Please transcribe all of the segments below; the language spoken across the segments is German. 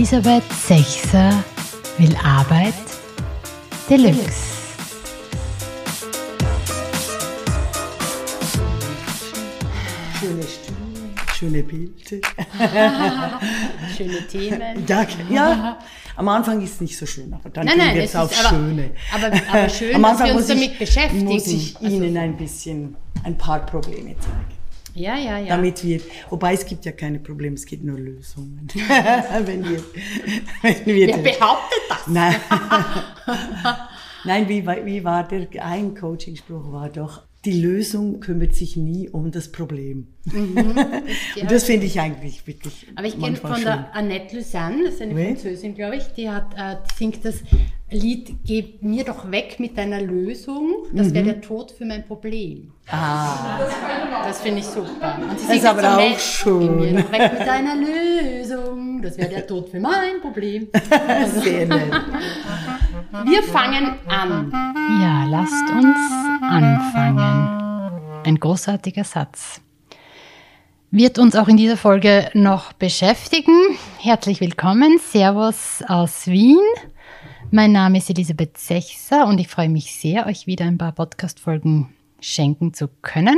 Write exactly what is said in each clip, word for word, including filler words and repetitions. Elisabeth Sechser will Arbeit Deluxe. Schöne Stimme, schöne Bilder. Schöne Themen. Danke. Ja, am Anfang ist es nicht so schön, aber dann nein, gehen wir jetzt auf aber, Schöne. Aber, aber schön, am Anfang dass wir uns damit ich, beschäftigen. Muss ich Ihnen ein bisschen, ein paar Probleme zeigen. Ja, ja, ja. Damit wir, wobei es gibt ja keine Probleme, es gibt nur Lösungen. wenn wir, wenn wir Wer behauptet das? Nein, Nein wie, wie war der, ein Coachingspruch war doch, die Lösung kümmert sich nie um das Problem. Mhm, das und das finde ich eigentlich wirklich aber ich kenne von schön. Der Annette Luzanne, das ist eine Wait? Französin, glaube ich, die hat, äh, singt das Lied, gib mir doch weg mit deiner Lösung, das mhm. wäre der Tod für mein Problem. Ah. Das finde ich super. Und sie das ist aber auch Menschen, schön. Gib mir doch weg mit deiner Lösung, das wäre der Tod für mein Problem. Also. Sehr nett. Wir fangen an. Ja, lasst uns anfangen. Ein großartiger Satz. Wird uns auch in dieser Folge noch beschäftigen. Herzlich willkommen. Servus aus Wien. Mein Name ist Elisabeth Sechser und ich freue mich sehr, euch wieder ein paar Podcast-Folgen schenken zu können.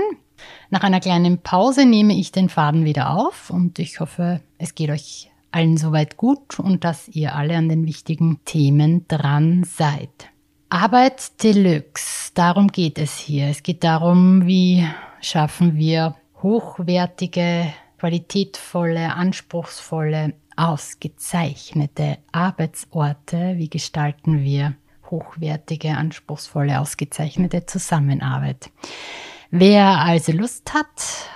Nach einer kleinen Pause nehme ich den Faden wieder auf und ich hoffe, es geht euch allen soweit gut und dass ihr alle an den wichtigen Themen dran seid. Arbeit Deluxe, darum geht es hier. Es geht darum, wie schaffen wir hochwertige, qualitätvolle, anspruchsvolle, ausgezeichnete Arbeitsorte. Wie gestalten wir hochwertige, anspruchsvolle, ausgezeichnete Zusammenarbeit? Wer also Lust hat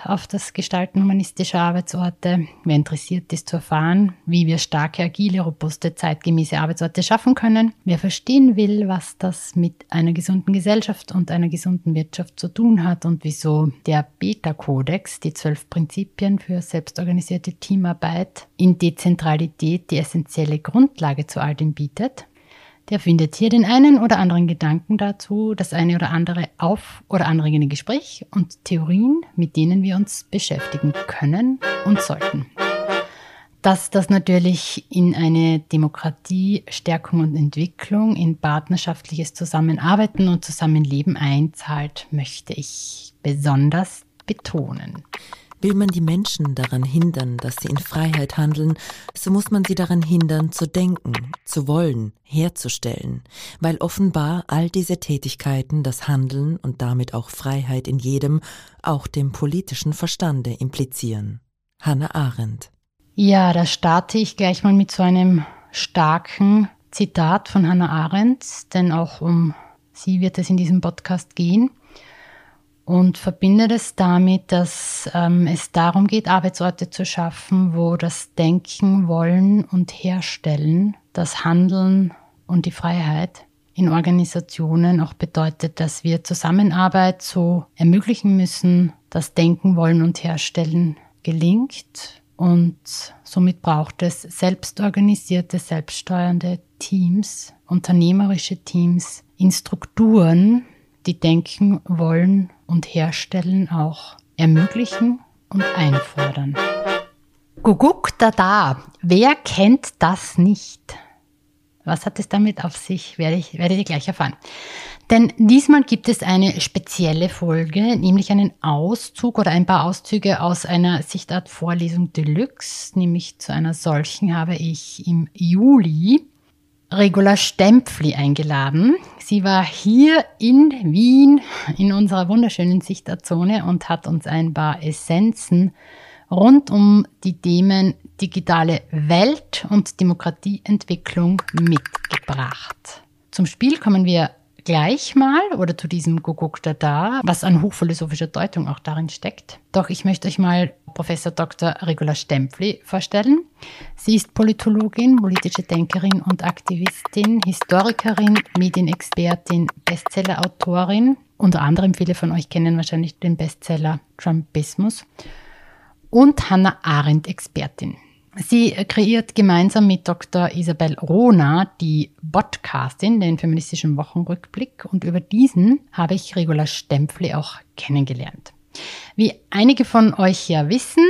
auf das Gestalten humanistischer Arbeitsorte, wer interessiert ist zu erfahren, wie wir starke, agile, robuste, zeitgemäße Arbeitsorte schaffen können, wer verstehen will, was das mit einer gesunden Gesellschaft und einer gesunden Wirtschaft zu tun hat und wieso der Beta-Kodex, die zwölf Prinzipien für selbstorganisierte Teamarbeit in Dezentralität, die essentielle Grundlage zu all dem bietet, der findet hier den einen oder anderen Gedanken dazu, das eine oder andere auf- oder anregende Gespräch und Theorien, mit denen wir uns beschäftigen können und sollten. Dass das natürlich in eine Demokratie, Stärkung und Entwicklung, in partnerschaftliches Zusammenarbeiten und Zusammenleben einzahlt, möchte ich besonders betonen. Will man die Menschen daran hindern, dass sie in Freiheit handeln, so muss man sie daran hindern, zu denken, zu wollen, herzustellen, weil offenbar all diese Tätigkeiten das Handeln und damit auch Freiheit in jedem, auch dem politischen Verstande implizieren. Hannah Arendt. Ja, da starte ich gleich mal mit so einem starken Zitat von Hannah Arendt, denn auch um sie wird es in diesem Podcast gehen. Und verbindet es damit, dass ähm, es darum geht, Arbeitsorte zu schaffen, wo das Denken, Wollen und Herstellen, das Handeln und die Freiheit in Organisationen auch bedeutet, dass wir Zusammenarbeit so ermöglichen müssen, dass Denken, Wollen und Herstellen gelingt. Und somit braucht es selbstorganisierte, selbststeuernde Teams, unternehmerische Teams in Strukturen, die Denken, Wollen und Herstellen auch ermöglichen und einfordern. Guguck, Tada! Wer kennt das nicht? Was hat es damit auf sich, werde ich, werdet ihr gleich erfahren. Denn diesmal gibt es eine spezielle Folge, nämlich einen Auszug oder ein paar Auszüge aus einer Sichtart-Vorlesung Deluxe. Nämlich zu einer solchen habe ich im Juli Regula Stämpfli eingeladen. Sie war hier in Wien in unserer wunderschönen Sichtartzone und hat uns ein paar Essenzen rund um die Themen digitale Welt und Demokratieentwicklung mitgebracht. Zum Spiel kommen wir gleich mal oder zu diesem Guguck Tada, was an hochphilosophischer Deutung auch darin steckt. Doch ich möchte euch mal Professor Doktor Regula Stämpfli vorstellen. Sie ist Politologin, politische Denkerin und Aktivistin, Historikerin, Medienexpertin, Bestsellerautorin. Unter anderem viele von euch kennen wahrscheinlich den Bestseller Trumpismus und Hannah Arendt-Expertin. Sie kreiert gemeinsam mit Doktor Isabel Rona die Podcastin, den Feministischen Wochenrückblick, und über diesen habe ich Regula Stämpfli auch kennengelernt. Wie einige von euch ja wissen,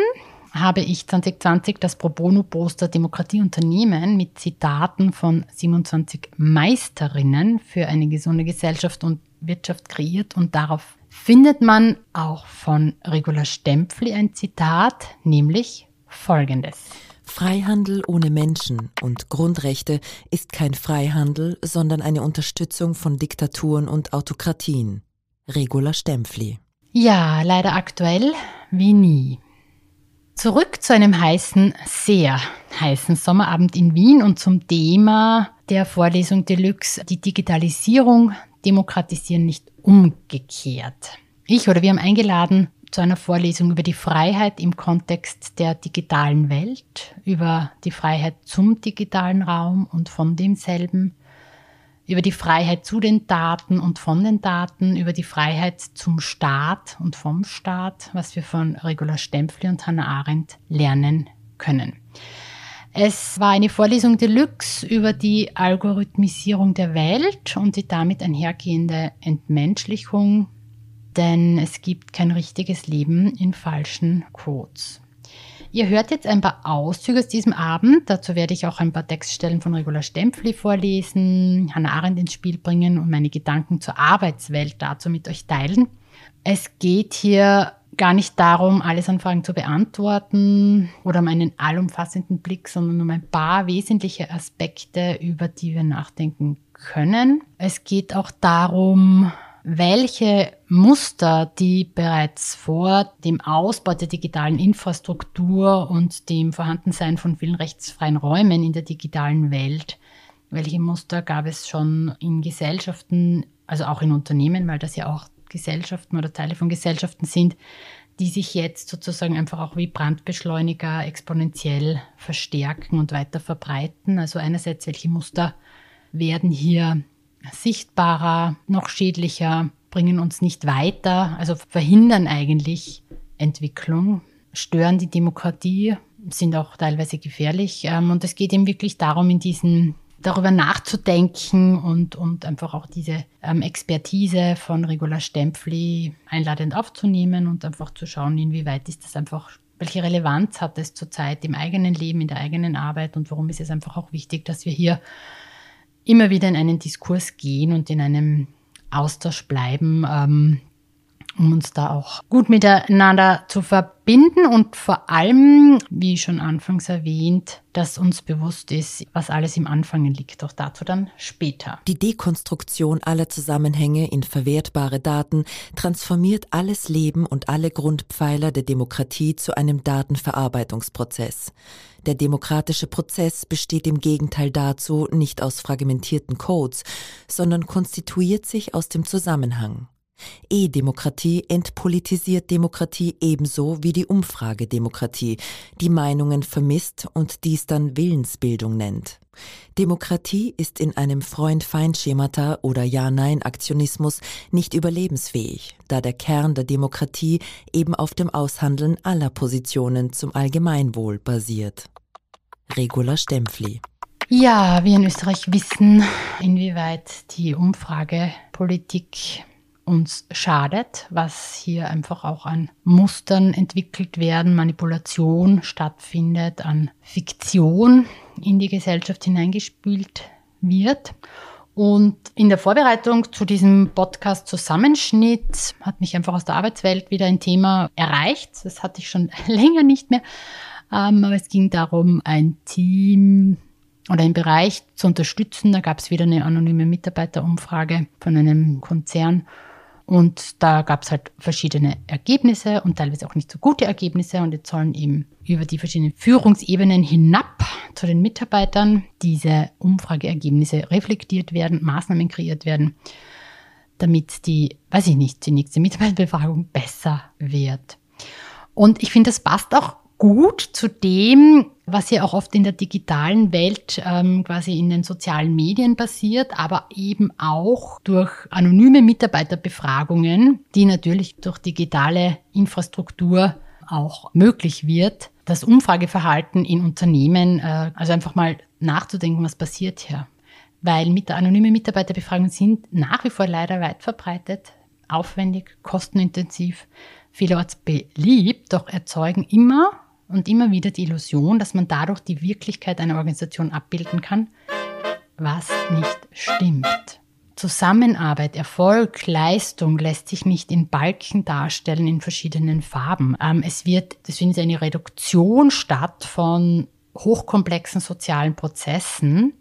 habe ich zwanzig zwanzig das Pro Bono-Poster Demokratieunternehmen mit Zitaten von siebenundzwanzig Meisterinnen für eine gesunde Gesellschaft und Wirtschaft kreiert, und darauf findet man auch von Regula Stämpfli ein Zitat, nämlich folgendes: Freihandel ohne Menschen und Grundrechte ist kein Freihandel, sondern eine Unterstützung von Diktaturen und Autokratien. Regula Stämpfli. Ja, leider aktuell wie nie. Zurück zu einem heißen, sehr heißen Sommerabend in Wien und zum Thema der Vorlesung Deluxe, die Digitalisierung, Demokratisieren nicht umgekehrt. Ich oder wir haben eingeladen zu einer Vorlesung über die Freiheit im Kontext der digitalen Welt, über die Freiheit zum digitalen Raum und von demselben, über die Freiheit zu den Daten und von den Daten, über die Freiheit zum Staat und vom Staat, was wir von Regula Stämpfli und Hannah Arendt lernen können. Es war eine Vorlesung Deluxe über die Algorithmisierung der Welt und die damit einhergehende Entmenschlichung, denn es gibt kein richtiges Leben in falschen Codes. Ihr hört jetzt ein paar Auszüge aus diesem Abend. Dazu werde ich auch ein paar Textstellen von Regula Stämpfli vorlesen, Hannah Arendt ins Spiel bringen und meine Gedanken zur Arbeitswelt dazu mit euch teilen. Es geht hier gar nicht darum, alles an Fragen zu beantworten oder um einen allumfassenden Blick, sondern um ein paar wesentliche Aspekte, über die wir nachdenken können. Es geht auch darum, welche Muster, die bereits vor dem Ausbau der digitalen Infrastruktur und dem Vorhandensein von vielen rechtsfreien Räumen in der digitalen Welt, welche Muster gab es schon in Gesellschaften, also auch in Unternehmen, weil das ja auch Gesellschaften oder Teile von Gesellschaften sind, die sich jetzt sozusagen einfach auch wie Brandbeschleuniger exponentiell verstärken und weiter verbreiten. Also einerseits, welche Muster werden hier sichtbarer, noch schädlicher, bringen uns nicht weiter, also verhindern eigentlich Entwicklung, stören die Demokratie, sind auch teilweise gefährlich. Und es geht eben wirklich darum, in diesen, darüber nachzudenken und, und einfach auch diese Expertise von Regula Stämpfli einladend aufzunehmen und einfach zu schauen, inwieweit ist das einfach, welche Relevanz hat es zurzeit im eigenen Leben, in der eigenen Arbeit, und warum ist es einfach auch wichtig, dass wir hier immer wieder in einen Diskurs gehen und in einem Austausch bleiben, ähm, um uns da auch gut miteinander zu verbinden und vor allem, wie schon anfangs erwähnt, dass uns bewusst ist, was alles im Anfangen liegt. Auch dazu dann später. Die Dekonstruktion aller Zusammenhänge in verwertbare Daten transformiert alles Leben und alle Grundpfeiler der Demokratie zu einem Datenverarbeitungsprozess. Der demokratische Prozess besteht im Gegenteil dazu nicht aus fragmentierten Codes, sondern konstituiert sich aus dem Zusammenhang. E-Demokratie entpolitisiert Demokratie ebenso wie die Umfragedemokratie, die Meinungen vermisst und dies dann Willensbildung nennt. Demokratie ist in einem Freund-Feind-Schemata oder Ja-Nein-Aktionismus nicht überlebensfähig, da der Kern der Demokratie eben auf dem Aushandeln aller Positionen zum Allgemeinwohl basiert. Regula Stämpfli. Ja, wir in Österreich wissen, inwieweit die Umfragepolitik uns schadet, was hier einfach auch an Mustern entwickelt werden, Manipulation stattfindet, an Fiktion in die Gesellschaft hineingespült wird. Und in der Vorbereitung zu diesem Podcast-Zusammenschnitt hat mich einfach aus der Arbeitswelt wieder ein Thema erreicht. Das hatte ich schon länger nicht mehr. Aber es ging darum, ein Team oder einen Bereich zu unterstützen. Da gab es wieder eine anonyme Mitarbeiterumfrage von einem Konzern. Und da gab es halt verschiedene Ergebnisse und teilweise auch nicht so gute Ergebnisse. Und jetzt sollen eben über die verschiedenen Führungsebenen hinab zu den Mitarbeitern diese Umfrageergebnisse reflektiert werden, Maßnahmen kreiert werden, damit die, weiß ich nicht, die nächste Mitarbeiterbefragung besser wird. Und ich finde, das passt auch gut zu dem, was ja auch oft in der digitalen Welt ähm, quasi in den sozialen Medien passiert, aber eben auch durch anonyme Mitarbeiterbefragungen, die natürlich durch digitale Infrastruktur auch möglich wird, das Umfrageverhalten in Unternehmen, äh, also einfach mal nachzudenken, was passiert hier. Weil mit der anonymen Mitarbeiterbefragung sind nach wie vor leider weit verbreitet, aufwendig, kostenintensiv, vielerorts beliebt, doch erzeugen immer und immer wieder die Illusion, dass man dadurch die Wirklichkeit einer Organisation abbilden kann, was nicht stimmt. Zusammenarbeit, Erfolg, Leistung lässt sich nicht in Balken darstellen in verschiedenen Farben. Es wird, das findet eine Reduktion statt von hochkomplexen sozialen Prozessen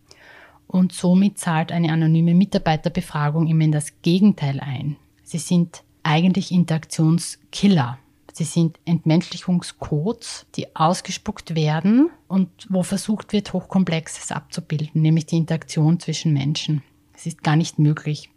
und somit zahlt eine anonyme Mitarbeiterbefragung immer in das Gegenteil ein. Sie sind eigentlich Interaktionskiller. Sie sind Entmenschlichungscodes, die ausgespuckt werden und wo versucht wird, Hochkomplexes abzubilden, nämlich die Interaktion zwischen Menschen. Es ist gar nicht möglich.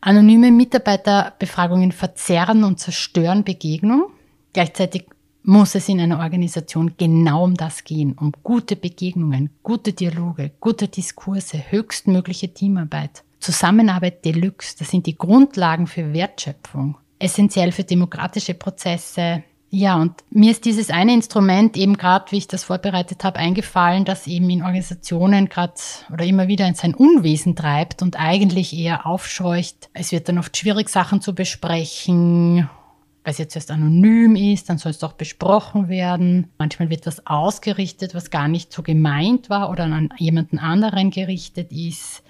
Anonyme Mitarbeiterbefragungen verzerren und zerstören Begegnung. Gleichzeitig muss es in einer Organisation genau um das gehen, um gute Begegnungen, gute Dialoge, gute Diskurse, höchstmögliche Teamarbeit, Zusammenarbeit Deluxe. Das sind die Grundlagen für Wertschöpfung, essentiell für demokratische Prozesse. Ja, und mir ist dieses eine Instrument eben gerade, wie ich das vorbereitet habe, eingefallen, das eben in Organisationen gerade oder immer wieder in sein Unwesen treibt und eigentlich eher aufscheucht. Es wird dann oft schwierig, Sachen zu besprechen, weil es jetzt erst anonym ist, dann soll es doch besprochen werden. Manchmal wird was ausgerichtet, was gar nicht so gemeint war oder an jemanden anderen gerichtet ist.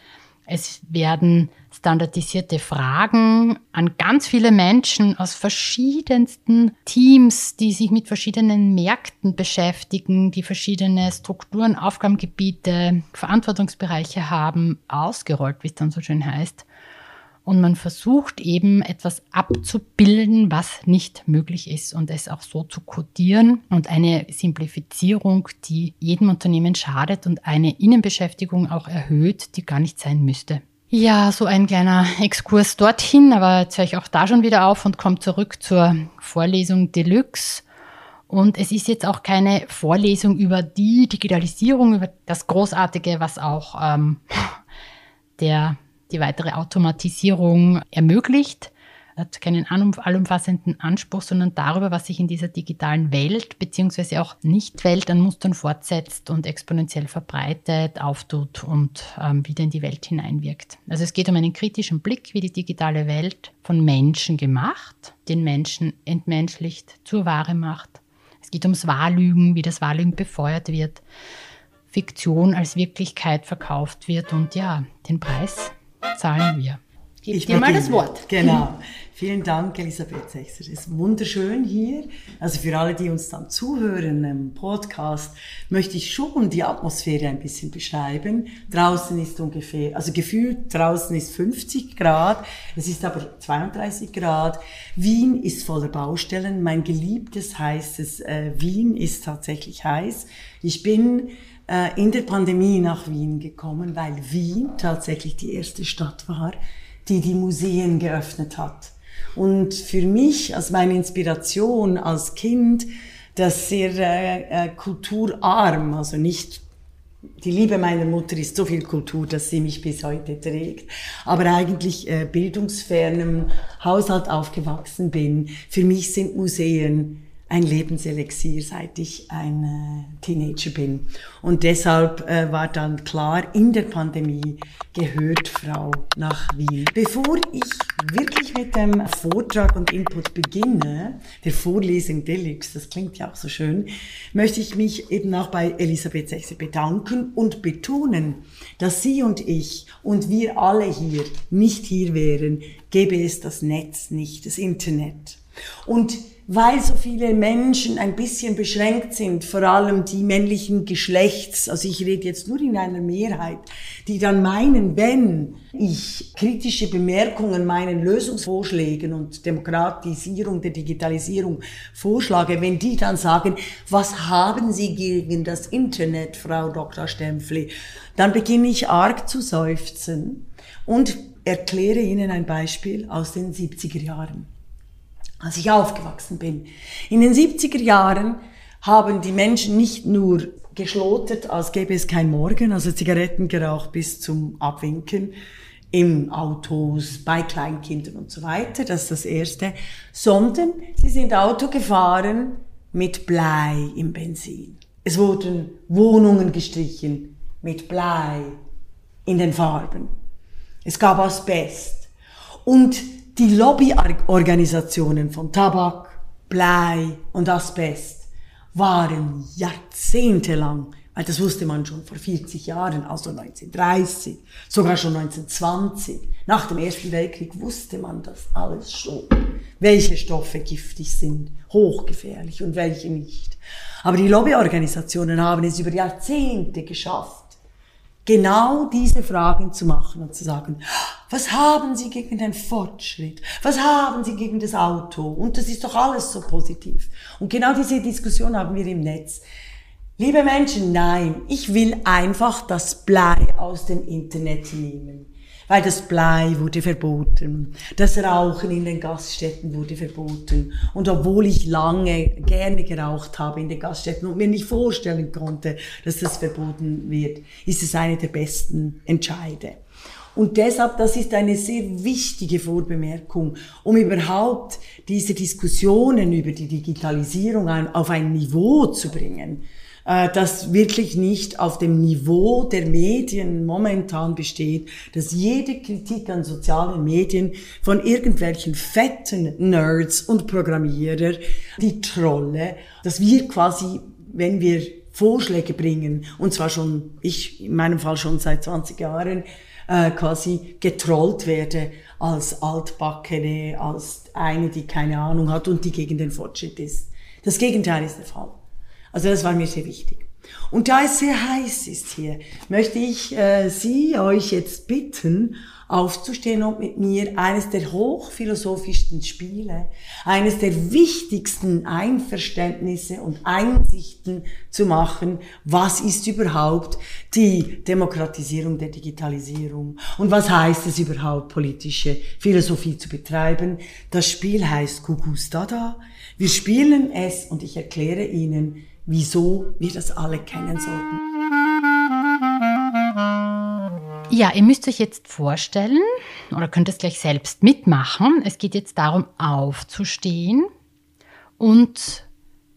Es werden standardisierte Fragen an ganz viele Menschen aus verschiedensten Teams, die sich mit verschiedenen Märkten beschäftigen, die verschiedene Strukturen, Aufgabengebiete, Verantwortungsbereiche haben, ausgerollt, wie es dann so schön heißt. Und man versucht eben etwas abzubilden, was nicht möglich ist und es auch so zu kodieren. Und eine Simplifizierung, die jedem Unternehmen schadet und eine Innenbeschäftigung auch erhöht, die gar nicht sein müsste. Ja, so ein kleiner Exkurs dorthin, aber jetzt höre ich auch da schon wieder auf und komme zurück zur Vorlesung Deluxe. Und es ist jetzt auch keine Vorlesung über die Digitalisierung, über das Großartige, was auch ähm, der... die weitere Automatisierung ermöglicht, hat keinen allumfassenden Anspruch, sondern darüber, was sich in dieser digitalen Welt bzw. auch Nicht-Welt an Mustern fortsetzt und exponentiell verbreitet, auftut und ähm, wieder in die Welt hineinwirkt. Also es geht um einen kritischen Blick, wie die digitale Welt von Menschen gemacht, den Menschen entmenschlicht, zur Ware macht. Es geht ums Wahrlügen, wie das Wahrlügen befeuert wird, Fiktion als Wirklichkeit verkauft wird und ja, den Preis zahlen wir. Gib ich dir mal das Wort. Genau. Vielen Dank, Elisabeth Sechser. Es ist wunderschön hier. Also für alle, die uns dann zuhören im Podcast, möchte ich schon die Atmosphäre ein bisschen beschreiben. Draußen ist ungefähr, also gefühlt draußen ist fünfzig Grad, es ist aber zweiunddreißig Grad. Wien ist voller Baustellen. Mein geliebtes heißes äh, Wien ist tatsächlich heiß. Ich bin in der Pandemie nach Wien gekommen, weil Wien tatsächlich die erste Stadt war, die die Museen geöffnet hat. Und für mich als meine Inspiration als Kind, das sehr äh, kulturarm, also nicht die Liebe meiner Mutter ist so viel Kultur, dass sie mich bis heute trägt, aber eigentlich äh, bildungsfernem Haushalt aufgewachsen bin. Für mich sind Museen ein Lebenselixier, seit ich ein äh, Teenager bin. Und deshalb äh, war dann klar, in der Pandemie gehört Frau nach Wien. Bevor ich wirklich mit dem Vortrag und Input beginne, der Vorlesung Deluxe, das klingt ja auch so schön, möchte ich mich eben auch bei Elisabeth Sechser bedanken und betonen, dass sie und ich und wir alle hier nicht hier wären, gäbe es das Netz nicht, das Internet. Und weil so viele Menschen ein bisschen beschränkt sind, vor allem die männlichen Geschlechts, also ich rede jetzt nur in einer Mehrheit, die dann meinen, wenn ich kritische Bemerkungen meinen Lösungsvorschlägen und Demokratisierung der Digitalisierung vorschlage, wenn die dann sagen, was haben Sie gegen das Internet, Frau Doktor Stämpfli, dann beginne ich arg zu seufzen und erkläre Ihnen ein Beispiel aus den siebziger Jahren. Als ich aufgewachsen bin. In den siebziger Jahren haben die Menschen nicht nur geschlotert, als gäbe es kein Morgen, also Zigaretten geraucht bis zum Abwinken, im Autos, bei Kleinkindern und so weiter, das ist das Erste, sondern sie sind Auto gefahren mit Blei im Benzin. Es wurden Wohnungen gestrichen mit Blei in den Farben. Es gab Asbest. Und die Lobbyorganisationen von Tabak, Blei und Asbest waren jahrzehntelang, weil das wusste man schon vor vierzig Jahren, also neunzehnhundertdreißig, sogar schon neunzehnhundertzwanzig, nach dem Ersten Weltkrieg wusste man das alles schon, welche Stoffe giftig sind, hochgefährlich und welche nicht. Aber die Lobbyorganisationen haben es über Jahrzehnte geschafft, genau diese Fragen zu machen und zu sagen, was haben Sie gegen den Fortschritt? Was haben Sie gegen das Auto? Und das ist doch alles so positiv. Und genau diese Diskussion haben wir im Netz. Liebe Menschen, nein, ich will einfach das Blei aus dem Internet nehmen. Weil das Blei wurde verboten, das Rauchen in den Gaststätten wurde verboten. Und obwohl ich lange gerne geraucht habe in den Gaststätten und mir nicht vorstellen konnte, dass das verboten wird, ist es eine der besten Entscheide. Und deshalb, das ist eine sehr wichtige Vorbemerkung, um überhaupt diese Diskussionen über die Digitalisierung auf ein Niveau zu bringen, das wirklich nicht auf dem Niveau der Medien momentan besteht, dass jede Kritik an sozialen Medien von irgendwelchen fetten Nerds und Programmierer, die Trolle, dass wir quasi, wenn wir Vorschläge bringen, und zwar schon, ich in meinem Fall schon seit zwanzig Jahren, äh, quasi getrollt werde als Altbackene, als eine, die keine Ahnung hat und die gegen den Fortschritt ist. Das Gegenteil ist der Fall. Also das war mir sehr wichtig. Und da es sehr heiß ist hier, möchte ich äh, Sie, euch jetzt bitten, aufzustehen und mit mir eines der hochphilosophischsten Spiele, eines der wichtigsten Einverständnisse und Einsichten zu machen, was ist überhaupt die Demokratisierung der Digitalisierung und was heißt es überhaupt, politische Philosophie zu betreiben. Das Spiel heißt Gugus, Tada. Wir spielen es und ich erkläre Ihnen, wieso wir das alle kennen sollten. Ja, ihr müsst euch jetzt vorstellen, oder könnt es gleich selbst mitmachen, es geht jetzt darum, aufzustehen und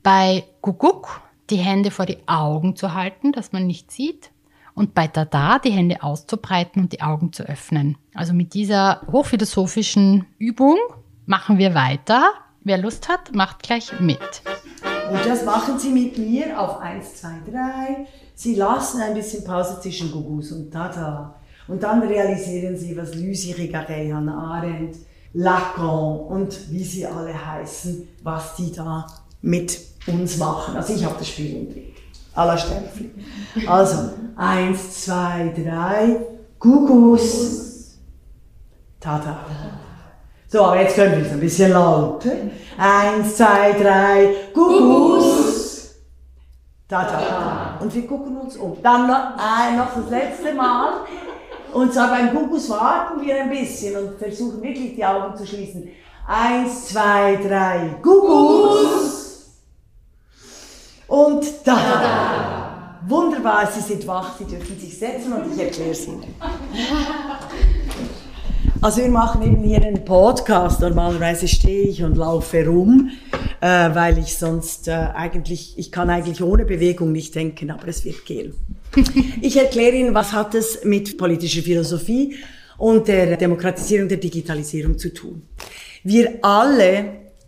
bei Guguck die Hände vor die Augen zu halten, dass man nichts sieht, und bei Tada die Hände auszubreiten und die Augen zu öffnen. Also mit dieser hochphilosophischen Übung machen wir weiter. Wer Lust hat, macht gleich mit. Und das machen Sie mit mir auf eins, zwei, drei. Sie lassen ein bisschen Pause zwischen Gugus und Tada. Und dann realisieren Sie, was Luce Irigaray, Hannah Arendt, Lacan und wie sie alle heißen, was die da mit uns machen. Also ich habe das Spiel im Blick. À la Stämpfli. Also, eins, zwei, drei. Gugus. Tada. So, aber jetzt können wir es ein bisschen lauter. Eins, zwei, drei, Gugus! Tada! Und wir gucken uns um. Dann noch, äh, noch das letzte Mal. Und zwar beim Gugus warten wir ein bisschen und versuchen wirklich die Augen zu schließen. Eins, zwei, drei, Gugus! Und Tada! Wunderbar, Sie sind wach, Sie dürfen sich setzen und ich erkläre es Ihnen. Also wir machen eben hier einen Podcast, normalerweise stehe ich und laufe rum, äh, weil ich sonst äh, eigentlich, ich kann eigentlich ohne Bewegung nicht denken, aber es wird gehen. Ich erkläre Ihnen, was hat es mit politischer Philosophie und der Demokratisierung, der Digitalisierung zu tun. Wir alle,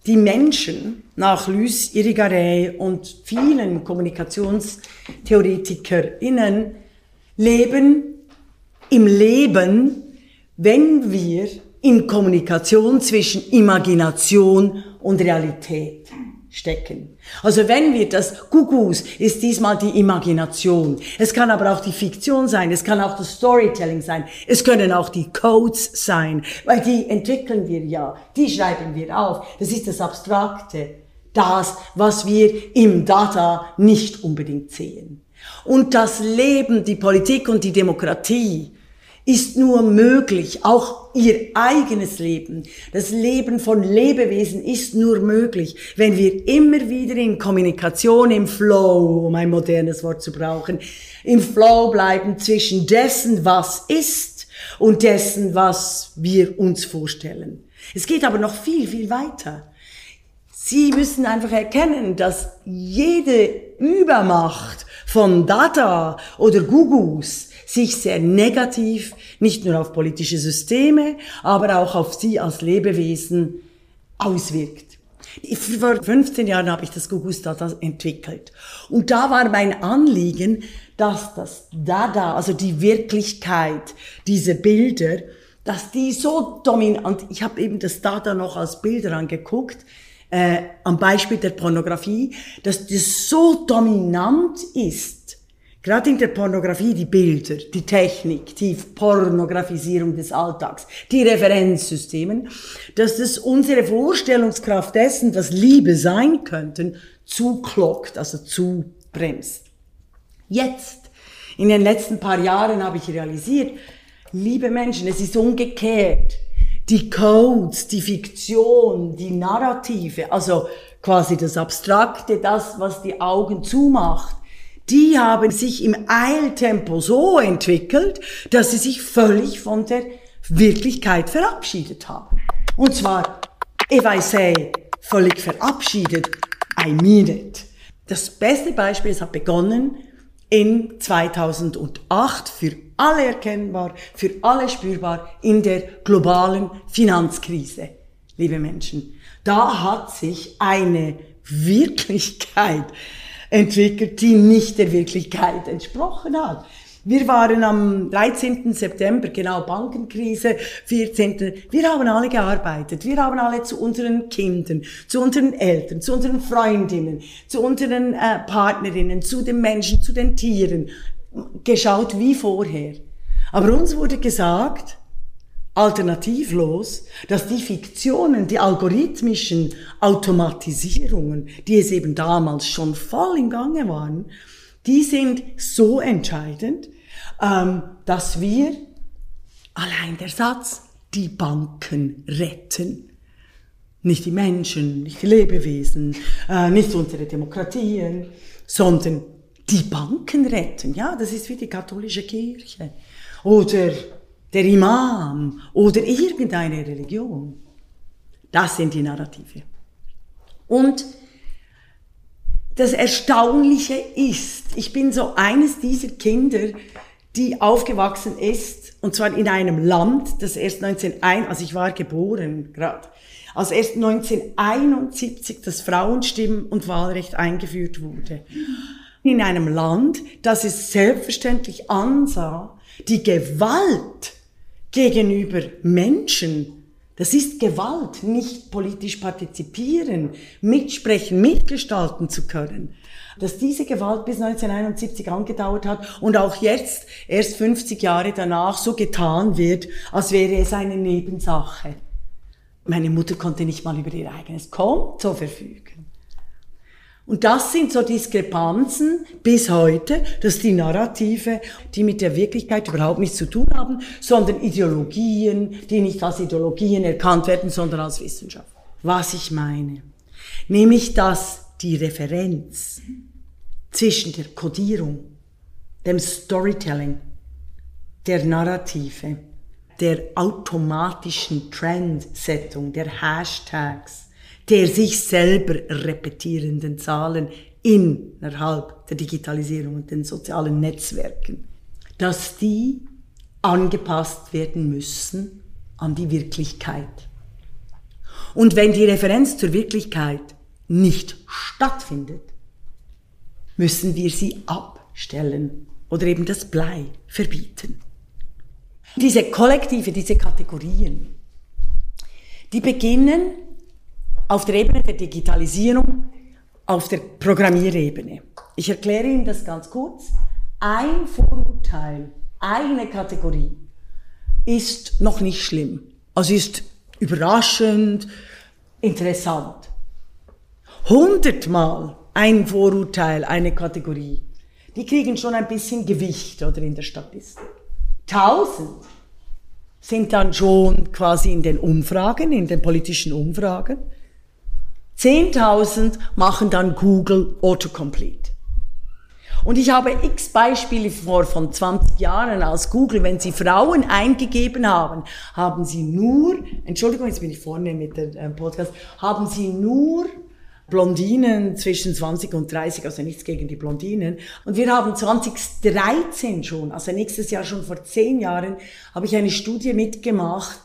die Menschen, nach Luce Irigaray und vielen KommunikationstheoretikerInnen, leben im Leben, wenn wir in Kommunikation zwischen Imagination und Realität stecken. Also wenn wir das Gugus ist diesmal die Imagination. Es kann aber auch die Fiktion sein, es kann auch das Storytelling sein, es können auch die Codes sein, weil die entwickeln wir ja, die schreiben wir auf. Das ist das Abstrakte, das, was wir im Data nicht unbedingt sehen. Und das Leben, die Politik und die Demokratie ist nur möglich, auch ihr eigenes Leben, das Leben von Lebewesen ist nur möglich, wenn wir immer wieder in Kommunikation, im Flow, um ein modernes Wort zu brauchen, im Flow bleiben zwischen dessen, was ist und dessen, was wir uns vorstellen. Es geht aber noch viel, viel weiter. Sie müssen einfach erkennen, dass jede Übermacht von Dada oder Gugus sich sehr negativ, nicht nur auf politische Systeme, aber auch auf sie als Lebewesen auswirkt. Vor fünfzehn Jahren habe ich das Gugus Tada entwickelt. Und da war mein Anliegen, dass das Dada, also die Wirklichkeit, diese Bilder, dass die so dominant, ich habe eben das Dada noch als Bilder angeguckt, äh, am Beispiel der Pornografie, dass das so dominant ist, gerade in der Pornografie, die Bilder, die Technik, die Pornografisierung des Alltags, die Referenzsystemen, dass das unsere Vorstellungskraft dessen, was Liebe sein könnte, zuklockt, also zubremst. Jetzt, in den letzten paar Jahren habe ich realisiert, liebe Menschen, es ist umgekehrt. Die Codes, die Fiktion, die Narrative, also quasi das Abstrakte, das, was die Augen zumacht, die haben sich im Eiltempo so entwickelt, dass sie sich völlig von der Wirklichkeit verabschiedet haben. Und zwar, if I say, völlig verabschiedet, I mean it. Das beste Beispiel, es hat begonnen in zweitausendacht, für alle erkennbar, für alle spürbar, in der globalen Finanzkrise, liebe Menschen. Da hat sich eine Wirklichkeit entwickelt, die nicht der Wirklichkeit entsprochen hat. Wir waren am dreizehnten September, genau Bankenkrise, vierzehnten Wir haben alle gearbeitet, wir haben alle zu unseren Kindern, zu unseren Eltern, zu unseren Freundinnen, zu unseren äh, Partnerinnen, zu den Menschen, zu den Tieren geschaut wie vorher. Aber uns wurde gesagt, alternativlos, dass die Fiktionen, die algorithmischen Automatisierungen, die es eben damals schon voll im Gange waren, die sind so entscheidend, ähm, dass wir, allein der Satz, die Banken retten. Nicht die Menschen, nicht die Lebewesen, äh, nicht unsere Demokratien, sondern die Banken retten. Ja, das ist wie die katholische Kirche. Oder der Imam oder irgendeine Religion. Das sind die Narrative. Und das Erstaunliche ist, ich bin so eines dieser Kinder, die aufgewachsen ist, und zwar in einem Land, das erst neunzehnhunderteins, also ich war geboren gerade, als erst neunzehnhunderteinundsiebzig das Frauenstimm- und Wahlrecht eingeführt wurde. In einem Land, das es selbstverständlich ansah, die Gewalt gegenüber Menschen, das ist Gewalt, nicht politisch partizipieren, mitsprechen, mitgestalten zu können. Dass diese Gewalt bis neunzehnhunderteinundsiebzig angedauert hat und auch jetzt, erst fünfzig Jahre danach, so getan wird, als wäre es eine Nebensache. Meine Mutter konnte nicht mal über ihr eigenes Konto verfügen. Und das sind so Diskrepanzen bis heute, dass die Narrative, die mit der Wirklichkeit überhaupt nichts zu tun haben, sondern Ideologien, die nicht als Ideologien erkannt werden, sondern als Wissenschaft. Was ich meine, nämlich dass die Referenz zwischen der Kodierung, dem Storytelling, der Narrative, der automatischen Trendsetzung, der Hashtags, der sich selber repetierenden Zahlen innerhalb der Digitalisierung und den sozialen Netzwerken, dass die angepasst werden müssen an die Wirklichkeit. Und wenn die Referenz zur Wirklichkeit nicht stattfindet, müssen wir sie abstellen oder eben das Blei verbieten. Diese Kollektive, diese Kategorien, die beginnen auf der Ebene der Digitalisierung, auf der Programmierebene. Ich erkläre Ihnen das ganz kurz. Ein Vorurteil, eine Kategorie ist noch nicht schlimm. Also ist überraschend, interessant. Hundertmal ein Vorurteil, eine Kategorie, die kriegen schon ein bisschen Gewicht oder in der Statistik. Tausend sind dann schon quasi in den Umfragen, in den politischen Umfragen. zehntausend machen dann Google Autocomplete. Und ich habe x Beispiele vor von zwanzig Jahren aus Google, wenn Sie Frauen eingegeben haben, haben Sie nur, Entschuldigung, jetzt bin ich vorne mit dem Podcast, haben Sie nur Blondinen zwischen zwanzig und dreißig, also nichts gegen die Blondinen. Und wir haben zweitausenddreizehn schon, also nächstes Jahr schon vor zehn Jahren, habe ich eine Studie mitgemacht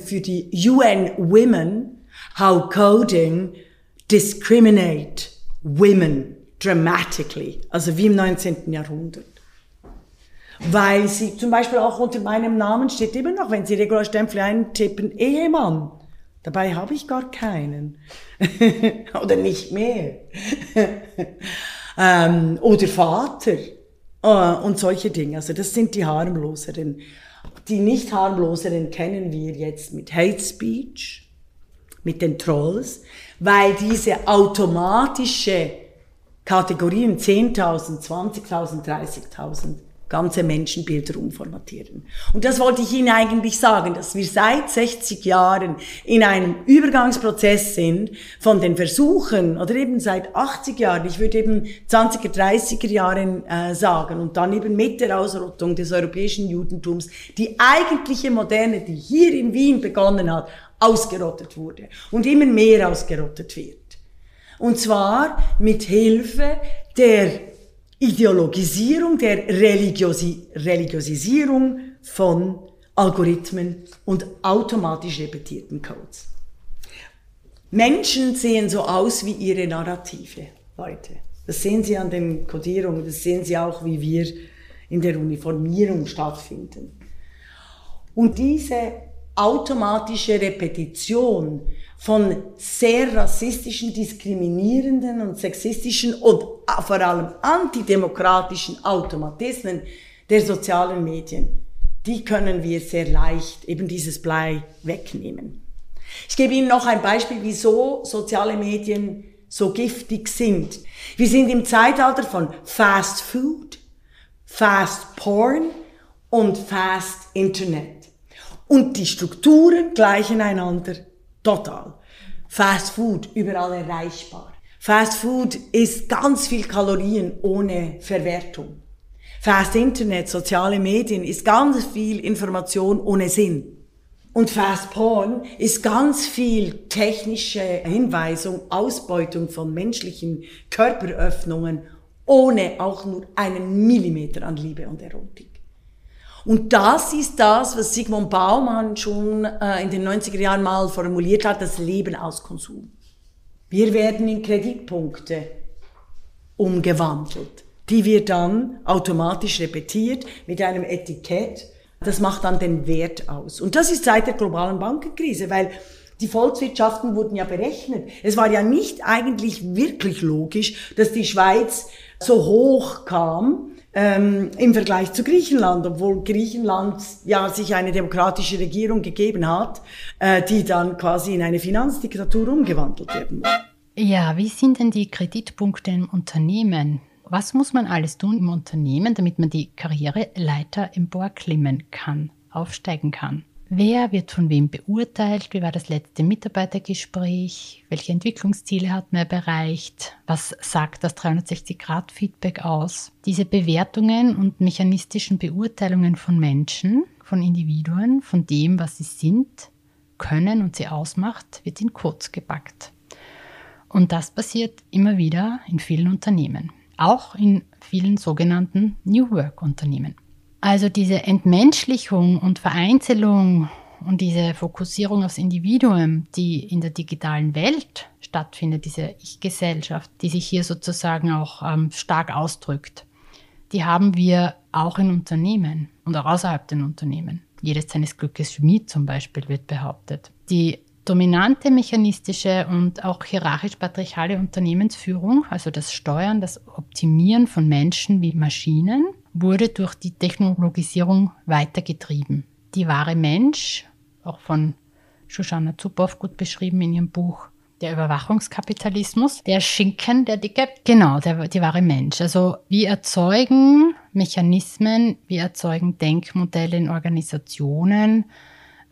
für die U N Women, How Coding discriminate women dramatically, also wie im neunzehnten Jahrhundert. Weil sie zum Beispiel auch unter meinem Namen steht immer noch, wenn sie Regula Stämpfli eintippen, Ehemann. Dabei habe ich gar keinen. Oder nicht mehr. ähm, oder Vater. Äh, und solche Dinge. Also das sind die harmloseren. Die nicht harmloseren kennen wir jetzt mit Hate Speech, mit den Trolls, weil diese automatische Kategorien zehntausend, zwanzigtausend, dreißigtausend ganze Menschenbilder umformatieren. Und das wollte ich Ihnen eigentlich sagen, dass wir seit sechzig Jahren in einem Übergangsprozess sind von den Versuchen, oder eben seit achtzig Jahren, ich würde eben zwanziger, dreißiger Jahren äh, sagen, und dann eben mit der Ausrottung des europäischen Judentums, die eigentliche Moderne, die hier in Wien begonnen hat, ausgerottet wurde und immer mehr ausgerottet wird. Und zwar mit Hilfe der Ideologisierung, der Religiosi- Religiosisierung von Algorithmen und automatisch repetierten Codes. Menschen sehen so aus wie ihre Narrative, Leute. Das sehen Sie an den Kodierungen, das sehen Sie auch, wie wir in der Uniformierung stattfinden. Und diese automatische Repetition von sehr rassistischen, diskriminierenden und sexistischen und vor allem antidemokratischen Automatismen der sozialen Medien, die können wir sehr leicht eben dieses Blei wegnehmen. Ich gebe Ihnen noch ein Beispiel, wieso soziale Medien so giftig sind. Wir sind im Zeitalter von Fast Food, Fast Porn und Fast Internet. Und die Strukturen gleichen einander total. Fast Food, überall erreichbar. Fast Food ist ganz viel Kalorien ohne Verwertung. Fast Internet, soziale Medien ist ganz viel Information ohne Sinn. Und Fast Porn ist ganz viel technische Hinweisung, Ausbeutung von menschlichen Körperöffnungen ohne auch nur einen Millimeter an Liebe und Erotik. Und das ist das, was Zygmunt Baumann schon äh, in den neunziger Jahren mal formuliert hat, das Leben aus Konsum. Wir werden in Kreditpunkte umgewandelt, die wir dann automatisch repetiert mit einem Etikett. Das macht dann den Wert aus. Und das ist seit der globalen Bankenkrise, weil die Volkswirtschaften wurden ja berechnet. Es war ja nicht eigentlich wirklich logisch, dass die Schweiz so hoch kam, Ähm, im Vergleich zu Griechenland, obwohl Griechenland ja sich eine demokratische Regierung gegeben hat, äh, die dann quasi in eine Finanzdiktatur umgewandelt werden muss. Ja, wie sind denn die Kreditpunkte im Unternehmen? Was muss man alles tun im Unternehmen, damit man die Karriereleiter emporklimmen kann, aufsteigen kann? Wer wird von wem beurteilt? Wie war das letzte Mitarbeitergespräch? Welche Entwicklungsziele hat man erreicht? Was sagt das dreihundertsechzig Grad Feedback aus? Diese Bewertungen und mechanistischen Beurteilungen von Menschen, von Individuen, von dem, was sie sind, können und sie ausmacht, wird in Codes gepackt. Und das passiert immer wieder in vielen Unternehmen, auch in vielen sogenannten New Work-Unternehmen. Also diese Entmenschlichung und Vereinzelung und diese Fokussierung aufs Individuum, die in der digitalen Welt stattfindet, diese Ich-Gesellschaft, die sich hier sozusagen auch ähm, stark ausdrückt, die haben wir auch in Unternehmen und auch außerhalb den Unternehmen. Jedes seines Glückes Schmied zum Beispiel wird behauptet. Die dominante mechanistische und auch hierarchisch-patriarchale Unternehmensführung, also das Steuern, das Optimieren von Menschen wie Maschinen, wurde durch die Technologisierung weitergetrieben. Die wahre Mensch, auch von Shoshana Zuboff gut beschrieben in ihrem Buch, der Überwachungskapitalismus, der Schinken, der Dicke, genau, der, die wahre Mensch. Also wir erzeugen Mechanismen, wir erzeugen Denkmodelle in Organisationen,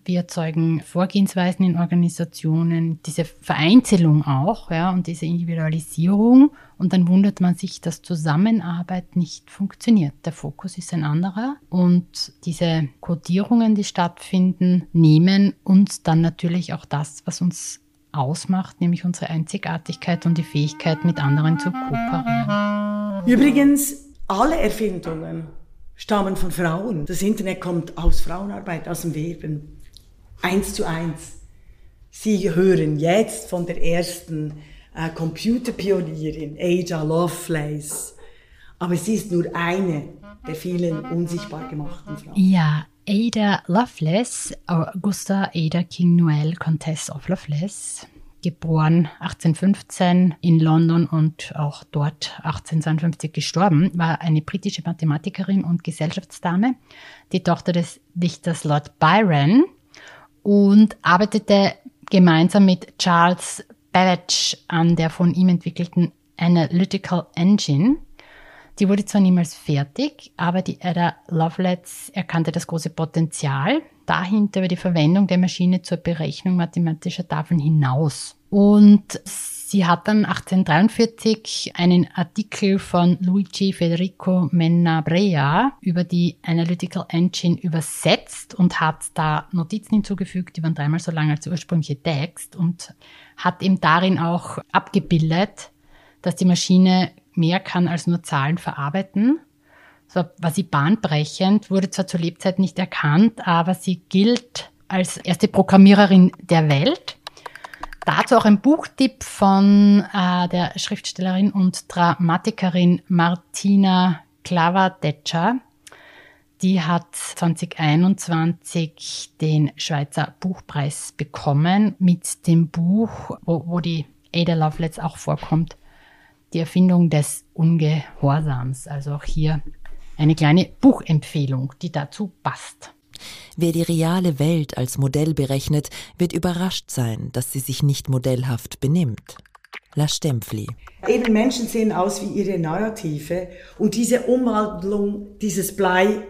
wir erzeugen Vorgehensweisen in Organisationen, diese Vereinzelung auch, ja, und diese Individualisierung. Und dann wundert man sich, dass Zusammenarbeit nicht funktioniert. Der Fokus ist ein anderer. Und diese Kodierungen, die stattfinden, nehmen uns dann natürlich auch das, was uns ausmacht, nämlich unsere Einzigartigkeit und die Fähigkeit, mit anderen zu kooperieren. Übrigens, alle Erfindungen stammen von Frauen. Das Internet kommt aus Frauenarbeit, aus dem Weben. Eins zu eins. Sie hören jetzt von der ersten äh, Computerpionierin Ada Lovelace. Aber sie ist nur eine der vielen unsichtbar gemachten Frauen. Ja, Ada Lovelace, Augusta Ada King Noel, Countess of Lovelace, geboren achtzehnhundertfünfzehn in London und auch dort achtzehnhundertzweiundfünfzig gestorben, war eine britische Mathematikerin und Gesellschaftsdame, die Tochter des Dichters Lord Byron, und arbeitete gemeinsam mit Charles Babbage an der von ihm entwickelten Analytical Engine. Die wurde zwar niemals fertig, aber die Ada Lovelace erkannte das große Potenzial dahinter über die Verwendung der Maschine zur Berechnung mathematischer Tafeln hinaus. Und sie hat dann achtzehnhundertdreiundvierzig einen Artikel von Luigi Federico Menabrea über die Analytical Engine übersetzt und hat da Notizen hinzugefügt, die waren dreimal so lang als der ursprüngliche Text, und hat eben darin auch abgebildet, dass die Maschine mehr kann als nur Zahlen verarbeiten. So war sie bahnbrechend, wurde zwar zur Lebzeit nicht erkannt, aber sie gilt als erste Programmiererin der Welt. Dazu auch ein Buchtipp von äh, der Schriftstellerin und Dramatikerin Martina Clavadetscher. Die hat zwanzig einundzwanzig den Schweizer Buchpreis bekommen mit dem Buch, wo, wo die Ada Lovelace auch vorkommt, die Erfindung des Ungehorsams. Also auch hier eine kleine Buchempfehlung, die dazu passt. Wer die reale Welt als Modell berechnet, wird überrascht sein, dass sie sich nicht modellhaft benimmt. La Stämpfli. Eben, Menschen sehen aus wie ihre Narrative, und diese Umwandlung, dieses Blei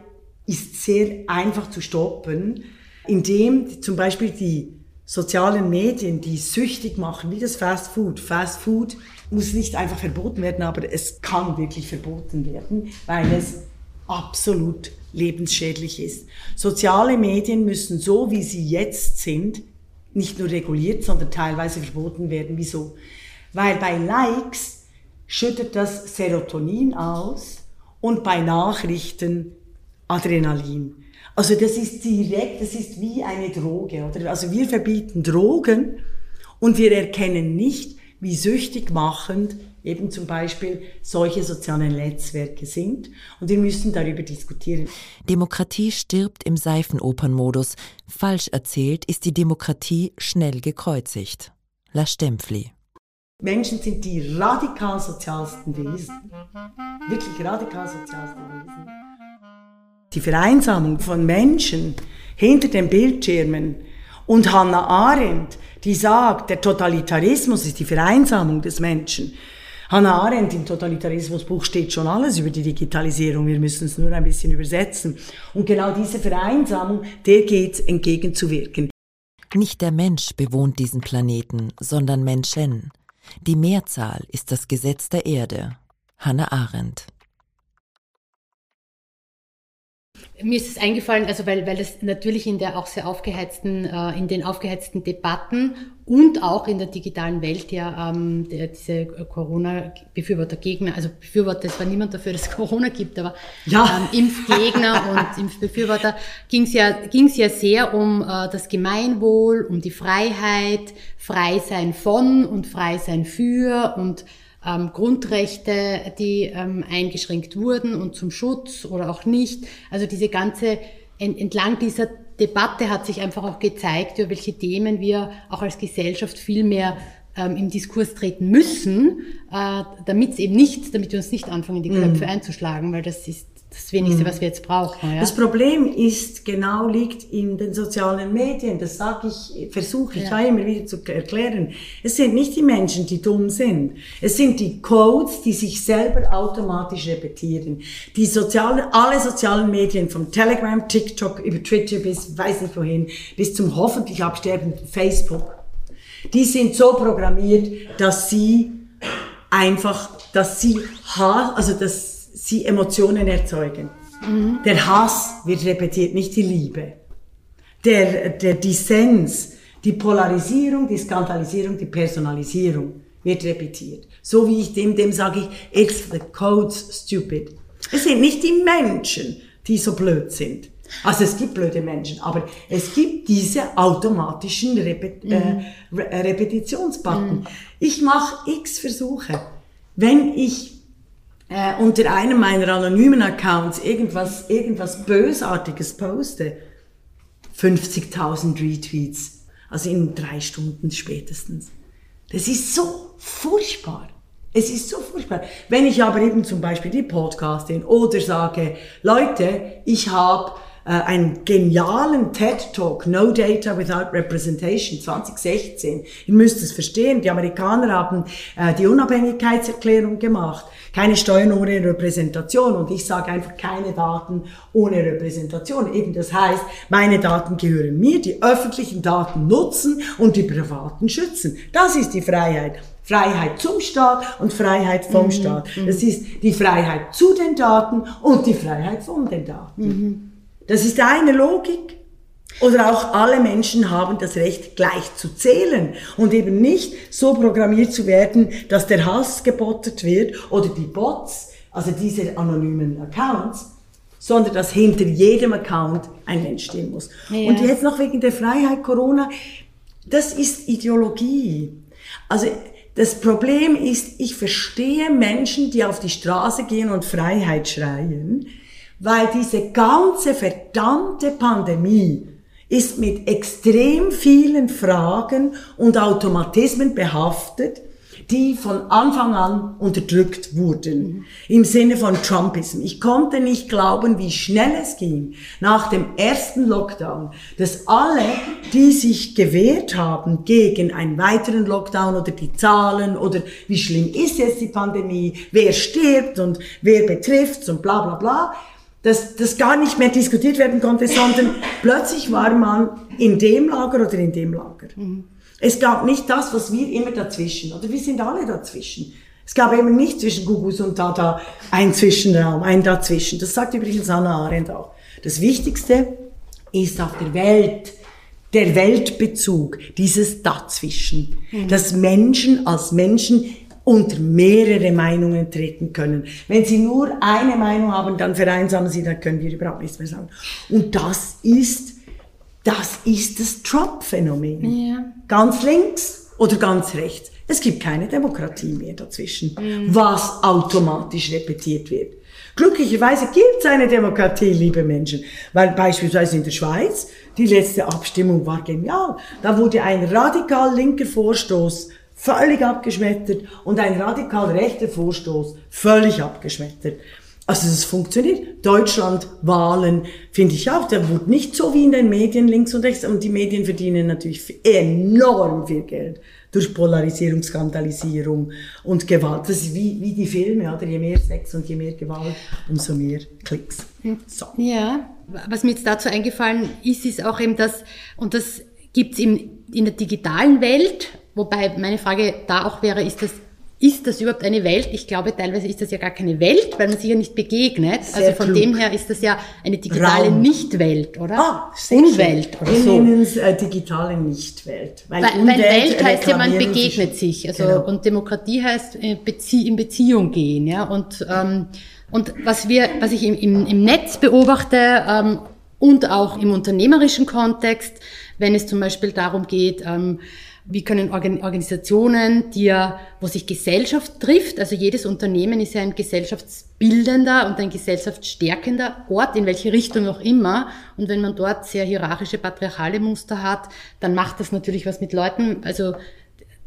ist sehr einfach zu stoppen, indem zum Beispiel die sozialen Medien, die süchtig machen, wie das Fast Food. Fast Food muss nicht einfach verboten werden, aber es kann wirklich verboten werden, weil es absolut lebensschädlich ist. Soziale Medien müssen, so wie sie jetzt sind, nicht nur reguliert, sondern teilweise verboten werden. Wieso? Weil bei Likes schüttet das Serotonin aus und bei Nachrichten Adrenalin. Also das ist direkt, das ist wie eine Droge, oder? Also wir verbieten Drogen und wir erkennen nicht, wie süchtig machend eben zum Beispiel solche sozialen Netzwerke sind. Und wir müssen darüber diskutieren. Demokratie stirbt im Seifenopernmodus. Falsch erzählt ist die Demokratie schnell gekreuzigt. La Stämpfli. Menschen sind die radikal sozialsten Wesen. Wirklich radikal sozialsten Wesen. Die Vereinsamung von Menschen hinter den Bildschirmen, und Hannah Arendt, die sagt, der Totalitarismus ist die Vereinsamung des Menschen. Hannah Arendt, im Totalitarismusbuch steht schon alles über die Digitalisierung, wir müssen es nur ein bisschen übersetzen. Und genau diese Vereinsamung, der geht es entgegenzuwirken. Nicht der Mensch bewohnt diesen Planeten, sondern Menschen. Die Mehrzahl ist das Gesetz der Erde. Hannah Arendt. Mir ist es eingefallen, also weil, weil es natürlich in der auch sehr aufgeheizten, äh, in den aufgeheizten Debatten und auch in der digitalen Welt ja ähm, der, diese Corona-Befürworter, Gegner, also Befürworter, es war niemand dafür, dass es Corona gibt, aber ja. ähm, Impfgegner und Impfbefürworter ging es ja, ging's ja sehr um äh, das Gemeinwohl, um die Freiheit, frei sein von und frei sein für und Ähm, Grundrechte, die ähm, eingeschränkt wurden und zum Schutz oder auch nicht. Also diese ganze, ent- entlang dieser Debatte hat sich einfach auch gezeigt, über welche Themen wir auch als Gesellschaft viel mehr ähm, im Diskurs treten müssen, äh, damit's eben nicht, damit wir uns nicht anfangen, die Köpfe mm. einzuschlagen, weil das ist das Wenigste, mm. was wir jetzt brauchen. Ja? Das Problem ist, genau liegt in den sozialen Medien. Das sage ich, versuche ich ja. da immer wieder zu erklären. Es sind nicht die Menschen, die dumm sind. Es sind die Codes, die sich selber automatisch repetieren. Die sozialen, alle sozialen Medien, vom Telegram, TikTok, über Twitter bis weiß nicht wohin, bis zum hoffentlich absterbenden Facebook, die sind so programmiert, dass sie einfach, dass sie Hass, also dass sie Emotionen erzeugen. Mhm. Der Hass wird repetiert, nicht die Liebe. Der, der Dissens, die Polarisierung, die Skandalisierung, die Personalisierung wird repetiert. So wie ich dem, dem sage ich, it's the codes stupid. Es sind nicht die Menschen, die so blöd sind, Also es gibt blöde Menschen, aber es gibt diese automatischen Repet- mhm. äh, Re- Repetitionsbutton. Mhm. Ich mache x Versuche. Wenn ich äh, unter einem meiner anonymen Accounts irgendwas, irgendwas Bösartiges poste, fünfzigtausend Retweets, also in drei Stunden spätestens. Das ist so furchtbar. Es ist so furchtbar. Wenn ich aber eben zum Beispiel die Podcastin oder sage, Leute, ich habe äh, einen genialen TED-Talk, No Data Without Representation, zwanzig sechzehn. Ihr müsst es verstehen, die Amerikaner haben äh, die Unabhängigkeitserklärung gemacht. Keine Steuern ohne Repräsentation. Und ich sage einfach, keine Daten ohne Repräsentation. Eben das heißt, meine Daten gehören mir, die öffentlichen Daten nutzen und die privaten schützen. Das ist die Freiheit. Freiheit zum Staat und Freiheit vom mhm. Staat. Das ist die Freiheit zu den Daten und die Freiheit von den Daten. Mhm. Das ist eine Logik. Oder auch alle Menschen haben das Recht, gleich zu zählen und eben nicht so programmiert zu werden, dass der Hass gebottet wird oder die Bots, also diese anonymen Accounts, sondern dass hinter jedem Account ein Mensch stehen muss. Ja. Und jetzt noch wegen der Freiheit Corona, das ist Ideologie. Also das Problem ist, ich verstehe Menschen, die auf die Straße gehen und Freiheit schreien, weil diese ganze verdammte Pandemie ist mit extrem vielen Fragen und Automatismen behaftet, die von Anfang an unterdrückt wurden. Im Sinne von Trumpismus. Ich konnte nicht glauben, wie schnell es ging nach dem ersten Lockdown, dass alle, die sich gewehrt haben gegen einen weiteren Lockdown oder die Zahlen oder wie schlimm ist jetzt die Pandemie, wer stirbt und wer betrifft's und bla bla bla, dass das gar nicht mehr diskutiert werden konnte, sondern plötzlich war man in dem Lager oder in dem Lager. Mhm. Es gab nicht das, was wir immer dazwischen, oder wir sind alle dazwischen. Es gab eben nicht zwischen Gugus und Tada einen Zwischenraum, einen dazwischen. Das sagt übrigens Hannah Arendt auch. Das Wichtigste ist auf der Welt, der Weltbezug, dieses Dazwischen. Mhm. Dass Menschen als Menschen unter mehrere Meinungen treten können. Wenn sie nur eine Meinung haben, dann vereinsamen sie, dann können wir überhaupt nichts mehr sagen. Und das ist Das ist das Trump-Phänomen. Ja. Ganz links oder ganz rechts. Es gibt keine Demokratie mehr dazwischen, mhm. was automatisch repetiert wird. Glücklicherweise gibt es eine Demokratie, liebe Menschen. Weil beispielsweise in der Schweiz, die letzte Abstimmung war genial. Da wurde ein radikal linker Vorstoß völlig abgeschmettert und ein radikal rechter Vorstoß völlig abgeschmettert. Also es funktioniert. Deutschland, Wahlen, finde ich auch. Da wurde nicht so wie in den Medien links und rechts. Und die Medien verdienen natürlich enorm viel Geld durch Polarisierung, Skandalisierung und Gewalt. Das ist wie, wie die Filme, oder? Je mehr Sex und je mehr Gewalt, umso mehr Klicks. So. Ja, was mir jetzt dazu eingefallen ist, ist auch eben das, und das gibt's in, in der digitalen Welt, wobei meine Frage da auch wäre, ist das, Ist das überhaupt eine Welt? Ich glaube, teilweise ist das ja gar keine Welt, weil man sich ja nicht begegnet. Sehr also von klug. Dem her ist das ja eine digitale Raum. Nichtwelt, oder? Ah, Unwelt oder so. Wir nennen es äh, digitale Nichtwelt. Weil, weil, weil Welt heißt ja, man begegnet sich. sich. Also genau. Und Demokratie heißt äh, Bezie- in Beziehung gehen. Ja. Und, ähm, und was wir, was ich im, im, im Netz beobachte ähm, und auch im unternehmerischen Kontext, wenn es zum Beispiel darum geht, ähm, wie können Organisationen, die ja, wo sich Gesellschaft trifft, also jedes Unternehmen ist ja ein gesellschaftsbildender und ein gesellschaftsstärkender Ort, in welche Richtung auch immer. Und wenn man dort sehr hierarchische, patriarchale Muster hat, dann macht das natürlich was mit Leuten, also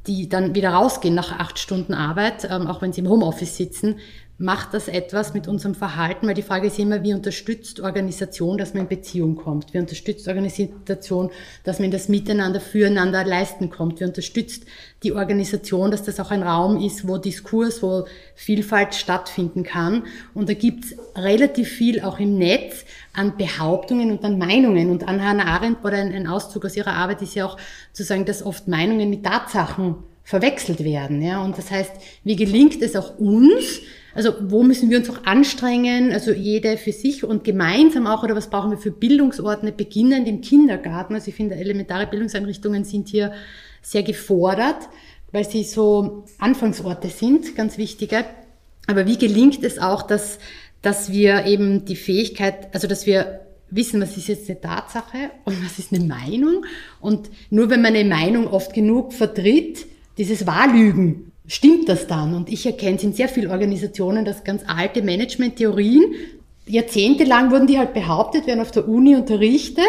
die dann wieder rausgehen nach acht Stunden Arbeit, ähm, auch wenn sie im Homeoffice sitzen, macht das etwas mit unserem Verhalten, weil die Frage ist immer, wie unterstützt Organisation, dass man in Beziehung kommt? Wie unterstützt Organisation, dass man das Miteinander, Füreinander leisten kommt? Wie unterstützt die Organisation, dass das auch ein Raum ist, wo Diskurs, wo Vielfalt stattfinden kann? Und da gibt's relativ viel auch im Netz an Behauptungen und an Meinungen. Und an Hannah Arendt, oder ein, ein Auszug aus ihrer Arbeit ist ja auch zu sagen, dass oft Meinungen mit Tatsachen verwechselt werden. Ja? Und das heißt, wie gelingt es auch uns, also wo müssen wir uns auch anstrengen, also jede für sich und gemeinsam auch, oder was brauchen wir für Bildungsordner, beginnend im Kindergarten. Also ich finde, elementare Bildungseinrichtungen sind hier sehr gefordert, weil sie so Anfangsorte sind, ganz wichtige. Aber wie gelingt es auch, dass, dass wir eben die Fähigkeit, also dass wir wissen, was ist jetzt eine Tatsache und was ist eine Meinung. Und nur wenn man eine Meinung oft genug vertritt, dieses Wahllügen, stimmt das dann? Und ich erkenne es in sehr vielen Organisationen, dass ganz alte Management-Theorien, jahrzehntelang wurden die halt behauptet, werden auf der Uni unterrichtet.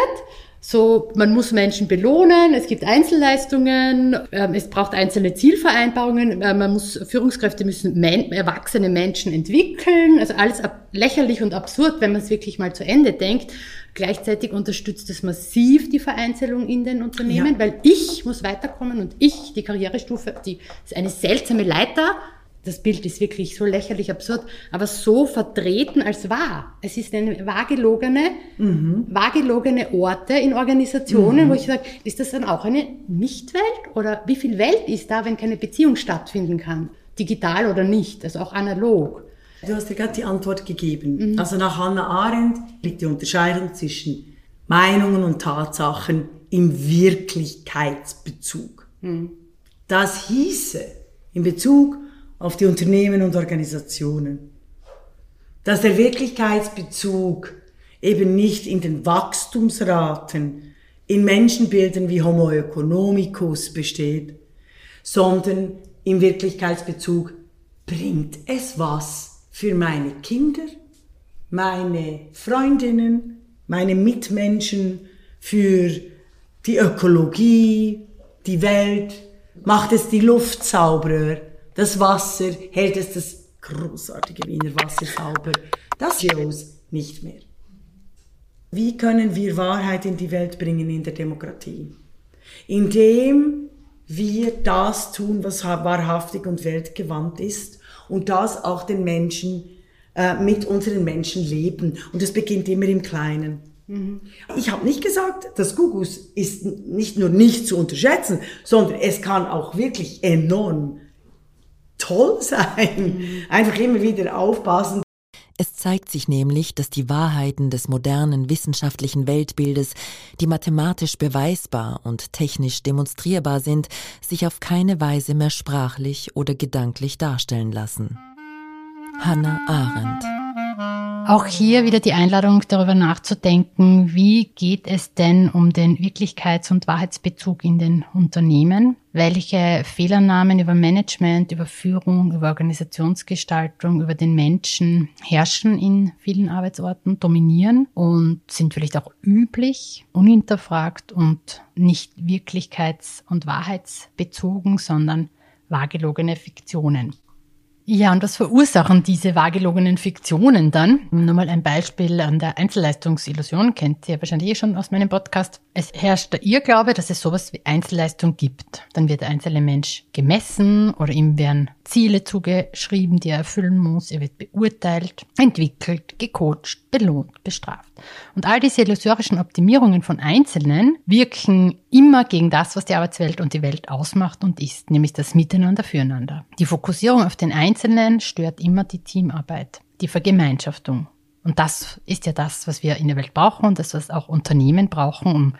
So, man muss Menschen belohnen, es gibt Einzelleistungen, es braucht einzelne Zielvereinbarungen, man muss, Führungskräfte müssen erwachsene Menschen entwickeln, also alles lächerlich und absurd, wenn man es wirklich mal zu Ende denkt. Gleichzeitig unterstützt es massiv die Vereinzelung in den Unternehmen, ja. Weil ich muss weiterkommen und ich, die Karrierestufe, die ist eine seltsame Leiter. Das Bild ist wirklich so lächerlich absurd, aber so vertreten als wahr. Es ist eine wahrgelogene, mhm. wahrgelogene Orte in Organisationen, mhm. wo ich sage, ist das dann auch eine Nichtwelt? Oder wie viel Welt ist da, wenn keine Beziehung stattfinden kann? Digital oder nicht, also auch analog. Du hast ja gerade die Antwort gegeben. Mhm. Also nach Hannah Arendt liegt die Unterscheidung zwischen Meinungen und Tatsachen im Wirklichkeitsbezug. Mhm. Das hieße in Bezug auf die Unternehmen und Organisationen. Dass der Wirklichkeitsbezug eben nicht in den Wachstumsraten, in Menschenbildern wie Homo oeconomicus besteht, sondern im Wirklichkeitsbezug bringt es was für meine Kinder, meine Freundinnen, meine Mitmenschen, für die Ökologie, die Welt, macht es die Luft sauberer, das Wasser, hält es das großartige Wiener Wasser sauber, das G O s nicht mehr. Wie können wir Wahrheit in die Welt bringen in der Demokratie? Indem wir das tun, was wahrhaftig und weltgewandt ist und das auch den Menschen, äh, mit unseren Menschen leben. Und das beginnt immer im Kleinen. Mhm. Ich habe nicht gesagt, das Gugus ist nicht nur nicht zu unterschätzen, sondern es kann auch wirklich enorm toll sein. Einfach immer wieder aufpassen. Es zeigt sich nämlich, dass die Wahrheiten des modernen wissenschaftlichen Weltbildes, die mathematisch beweisbar und technisch demonstrierbar sind, sich auf keine Weise mehr sprachlich oder gedanklich darstellen lassen. Hannah Arendt. Auch hier wieder die Einladung, darüber nachzudenken, wie geht es denn um den Wirklichkeits- und Wahrheitsbezug in den Unternehmen? Welche Fehlernamen über Management, über Führung, über Organisationsgestaltung, über den Menschen herrschen in vielen Arbeitsorten, dominieren und sind vielleicht auch üblich, unhinterfragt und nicht wirklichkeits- und wahrheitsbezogen, sondern wahrgelogene Fiktionen. Ja, und was verursachen diese wahrgelogenen Fiktionen dann? Nur mal ein Beispiel an der Einzelleistungsillusion, kennt ihr wahrscheinlich eh schon aus meinem Podcast. Es herrscht der Irrglaube, dass es sowas wie Einzelleistung gibt. Dann wird der einzelne Mensch gemessen oder ihm werden Ziele zugeschrieben, die er erfüllen muss. Er wird beurteilt, entwickelt, gecoacht, belohnt, bestraft. Und all diese illusorischen Optimierungen von Einzelnen wirken immer gegen das, was die Arbeitswelt und die Welt ausmacht und ist, nämlich das Miteinander, Füreinander. Die Fokussierung auf den Einzelnen stört immer die Teamarbeit, die Vergemeinschaftung. Und das ist ja das, was wir in der Welt brauchen und das, was auch Unternehmen brauchen, um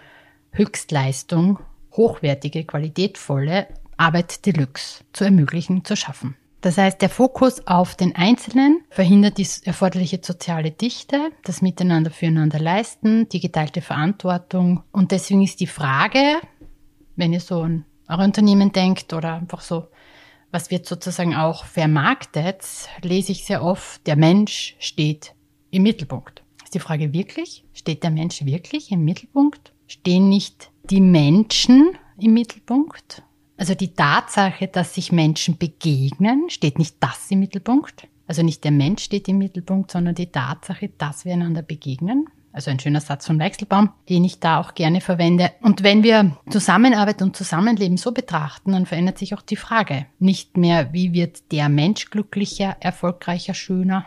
Höchstleistung, hochwertige, qualitätvolle Arbeit Deluxe zu ermöglichen, zu schaffen. Das heißt, der Fokus auf den Einzelnen verhindert die erforderliche soziale Dichte, das Miteinander füreinander leisten, die geteilte Verantwortung. Und deswegen ist die Frage, wenn ihr so an eure Unternehmen denkt oder einfach so, was wird sozusagen auch vermarktet, lese ich sehr oft, der Mensch steht im Mittelpunkt. Ist die Frage wirklich? Steht der Mensch wirklich im Mittelpunkt? Stehen nicht die Menschen im Mittelpunkt? Also die Tatsache, dass sich Menschen begegnen, steht nicht das im Mittelpunkt. Also nicht der Mensch steht im Mittelpunkt, sondern die Tatsache, dass wir einander begegnen. Also ein schöner Satz von Weichselbaum, den ich da auch gerne verwende. Und wenn wir Zusammenarbeit und Zusammenleben so betrachten, dann verändert sich auch die Frage. Nicht mehr, wie wird der Mensch glücklicher, erfolgreicher, schöner,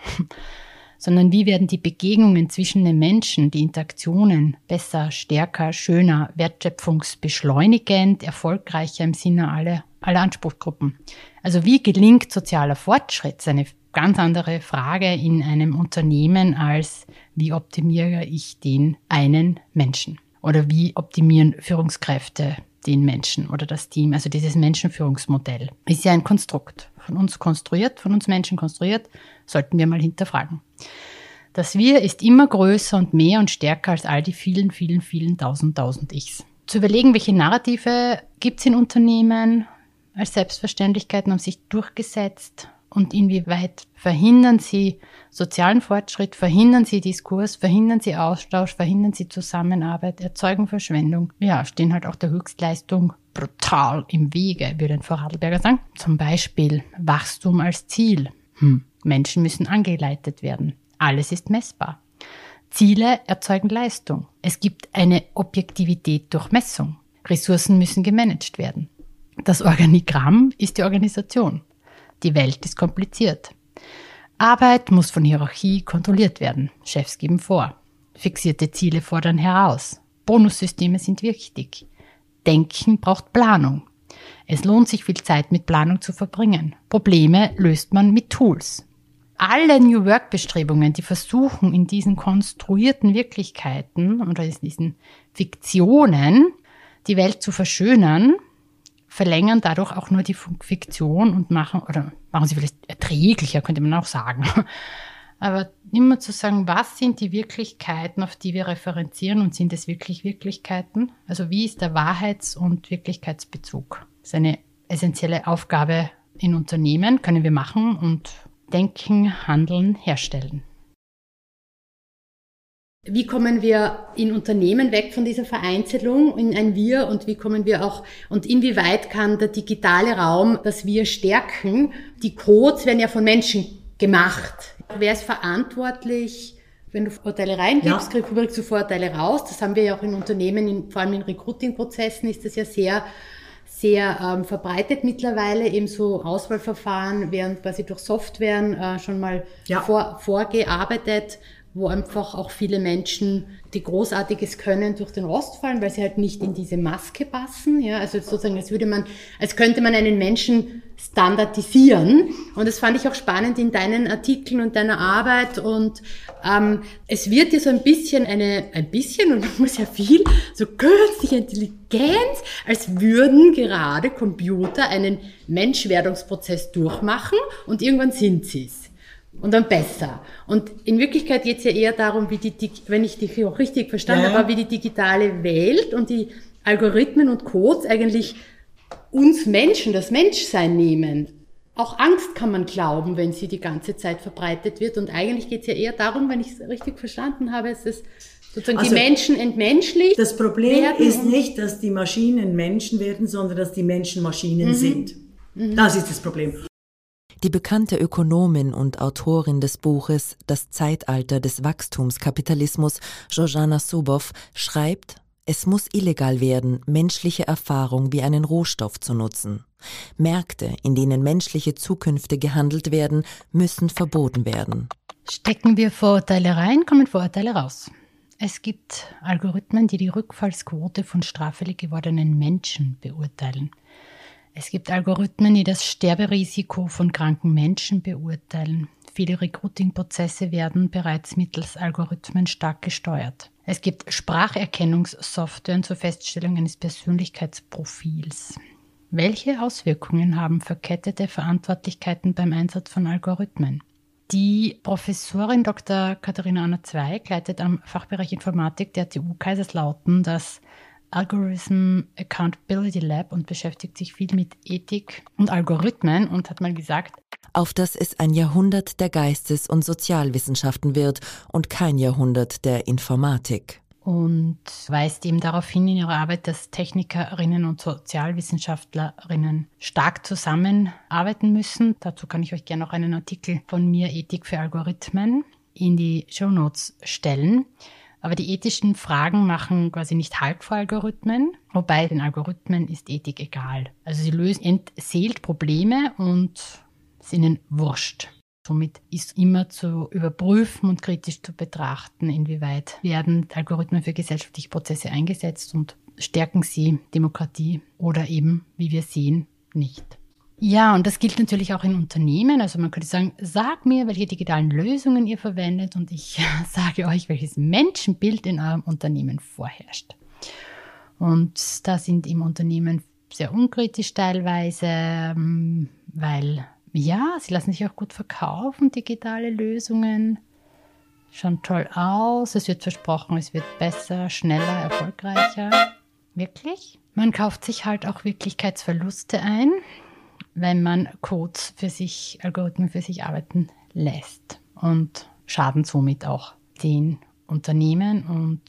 sondern wie werden die Begegnungen zwischen den Menschen, die Interaktionen besser, stärker, schöner, wertschöpfungsbeschleunigend, erfolgreicher im Sinne aller, aller Anspruchsgruppen. Also wie gelingt sozialer Fortschritt? Das ist eine ganz andere Frage in einem Unternehmen als wie optimiere ich den einen Menschen oder wie optimieren Führungskräfte den Menschen oder das Team. Also dieses Menschenführungsmodell ist ja ein Konstrukt, von uns konstruiert, von uns Menschen konstruiert, sollten wir mal hinterfragen. Das Wir ist immer größer und mehr und stärker als all die vielen, vielen, vielen tausend, tausend Ichs. Zu überlegen, welche Narrative gibt es in Unternehmen als Selbstverständlichkeiten, haben sich durchgesetzt und inwieweit verhindern sie sozialen Fortschritt, verhindern sie Diskurs, verhindern sie Austausch, verhindern sie Zusammenarbeit, erzeugen Verschwendung. Ja, stehen halt auch der Höchstleistung brutal im Wege, würde ein Vorarlberger sagen. Zum Beispiel Wachstum als Ziel. Hm. Menschen müssen angeleitet werden. Alles ist messbar. Ziele erzeugen Leistung. Es gibt eine Objektivität durch Messung. Ressourcen müssen gemanagt werden. Das Organigramm ist die Organisation. Die Welt ist kompliziert. Arbeit muss von Hierarchie kontrolliert werden. Chefs geben vor. Fixierte Ziele fordern heraus. Bonussysteme sind wichtig. Denken braucht Planung. Es lohnt sich, viel Zeit mit Planung zu verbringen. Probleme löst man mit Tools. Alle New Work-Bestrebungen, die versuchen, in diesen konstruierten Wirklichkeiten oder in diesen Fiktionen die Welt zu verschönern, verlängern dadurch auch nur die Fiktion und machen, oder machen sie vielleicht erträglicher, könnte man auch sagen. Aber immer zu sagen, was sind die Wirklichkeiten, auf die wir referenzieren und sind es wirklich Wirklichkeiten? Also wie ist der Wahrheits- und Wirklichkeitsbezug? Das ist eine essentielle Aufgabe in Unternehmen, können wir machen und denken, handeln, herstellen. Wie kommen wir in Unternehmen weg von dieser Vereinzelung in ein Wir und wie kommen wir auch und inwieweit kann der digitale Raum das Wir stärken? Die Codes werden ja von Menschen gemacht. Wer ist verantwortlich, wenn du Vorurteile reingibst, ja. kriegst du Vorurteile raus? Das haben wir ja auch in Unternehmen, in, vor allem in Recruiting-Prozessen ist das ja sehr sehr ähm, verbreitet mittlerweile, eben so Auswahlverfahren werden quasi durch Softwaren äh, schon mal ja. vor, vorgearbeitet, wo einfach auch viele Menschen, die Großartiges können, durch den Rost fallen, weil sie halt nicht in diese Maske passen. Ja, also sozusagen, als würde man, als könnte man einen Menschen standardisieren. Und das fand ich auch spannend in deinen Artikeln und deiner Arbeit. Und ähm, es wird dir so ein bisschen eine, ein bisschen, und man muss ja viel, so künstliche Intelligenz, als würden gerade Computer einen Menschwerdungsprozess durchmachen und irgendwann sind sie es. Und dann besser. Und in Wirklichkeit geht es ja eher darum, wie die, wenn ich dich auch richtig verstanden ja. habe, wie die digitale Welt und die Algorithmen und Codes eigentlich uns Menschen, das Menschsein nehmen. Auch Angst kann man glauben, wenn sie die ganze Zeit verbreitet wird. Und eigentlich geht es ja eher darum, wenn ich es richtig verstanden habe, ist es sozusagen also die Menschen entmenschlicht. Das Problem ist nicht, dass die Maschinen Menschen werden, sondern dass die Menschen Maschinen mhm. sind. Mhm. Das ist das Problem. Die bekannte Ökonomin und Autorin des Buches »Das Zeitalter des Wachstumskapitalismus«, Shoshana Zuboff, schreibt, es muss illegal werden, menschliche Erfahrung wie einen Rohstoff zu nutzen. Märkte, in denen menschliche Zukünfte gehandelt werden, müssen verboten werden. Stecken wir Vorurteile rein, kommen Vorurteile raus. Es gibt Algorithmen, die die Rückfallsquote von straffällig gewordenen Menschen beurteilen. Es gibt Algorithmen, die das Sterberisiko von kranken Menschen beurteilen. Viele Recruiting-Prozesse werden bereits mittels Algorithmen stark gesteuert. Es gibt Spracherkennungssoftwaren zur Feststellung eines Persönlichkeitsprofils. Welche Auswirkungen haben verkettete Verantwortlichkeiten beim Einsatz von Algorithmen? Die Professorin Doktor Katharina Anna Zweig leitet am Fachbereich Informatik der T U Kaiserslautern das Algorithm Accountability Lab und beschäftigt sich viel mit Ethik und Algorithmen und hat mal gesagt, auf dass es ein Jahrhundert der Geistes- und Sozialwissenschaften wird und kein Jahrhundert der Informatik. Und weist eben darauf hin in ihrer Arbeit, dass Technikerinnen und Sozialwissenschaftlerinnen stark zusammenarbeiten müssen. Dazu kann ich euch gerne noch einen Artikel von mir, Ethik für Algorithmen, in die Shownotes stellen. Aber die ethischen Fragen machen quasi nicht Halt vor Algorithmen, wobei den Algorithmen ist Ethik egal. Also sie lösen entseelt Probleme und ist ihnen wurscht. Somit ist immer zu überprüfen und kritisch zu betrachten, inwieweit werden Algorithmen für gesellschaftliche Prozesse eingesetzt und stärken sie Demokratie oder eben, wie wir sehen, nicht. Ja, und das gilt natürlich auch in Unternehmen. Also man könnte sagen, sag mir, welche digitalen Lösungen ihr verwendet und ich sage euch, welches Menschenbild in eurem Unternehmen vorherrscht. Und da sind im Unternehmen sehr unkritisch teilweise, weil, ja, sie lassen sich auch gut verkaufen, digitale Lösungen. schon toll aus, es wird versprochen, es wird besser, schneller, erfolgreicher. Wirklich? Man kauft sich halt auch Wirklichkeitsverluste ein, wenn man Codes für sich, Algorithmen für sich arbeiten lässt und schaden somit auch den Unternehmen und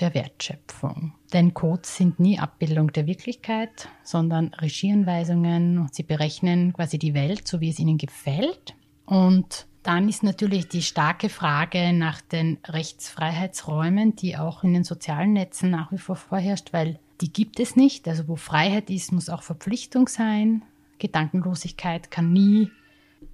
der Wertschöpfung. Denn Codes sind nie Abbildung der Wirklichkeit, sondern Regieanweisungen. Sie berechnen quasi die Welt, so wie es ihnen gefällt. Und dann ist natürlich die starke Frage nach den Rechtsfreiheitsräumen, die auch in den sozialen Netzen nach wie vor vorherrscht, weil die gibt es nicht. Also wo Freiheit ist, muss auch Verpflichtung sein. Gedankenlosigkeit kann nie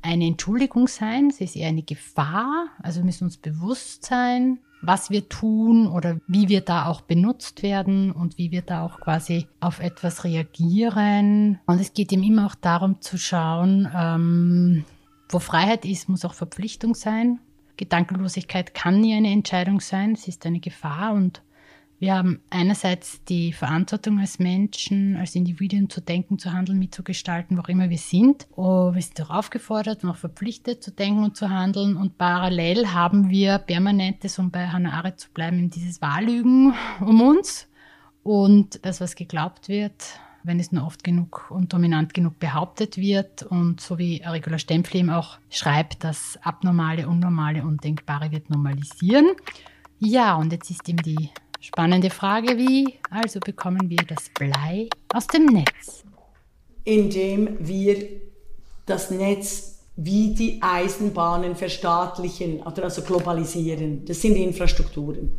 eine Entschuldigung sein, sie ist eher eine Gefahr. Also wir müssen uns bewusst sein, was wir tun oder wie wir da auch benutzt werden und wie wir da auch quasi auf etwas reagieren. Und es geht eben immer auch darum zu schauen, ähm, wo Freiheit ist, muss auch Verpflichtung sein. Gedankenlosigkeit kann nie eine Entscheidung sein, es ist eine Gefahr. Und wir haben einerseits die Verantwortung als Menschen, als Individuen zu denken, zu handeln, mitzugestalten, wo auch immer wir sind. Oh, wir sind auch aufgefordert und auch verpflichtet zu denken und zu handeln. Und parallel haben wir permanentes, um bei Hannah Arendt zu bleiben, dieses Wahrlügen um uns. Und das, was geglaubt wird, wenn es nur oft genug und dominant genug behauptet wird. Und so wie Regula Stämpfli eben auch schreibt, das Abnormale, Unnormale, Undenkbare wird normalisieren. Ja, und jetzt ist eben die spannende Frage, wie also bekommen wir das Blei aus dem Netz? Indem wir das Netz wie die Eisenbahnen verstaatlichen, also globalisieren. Das sind Infrastrukturen.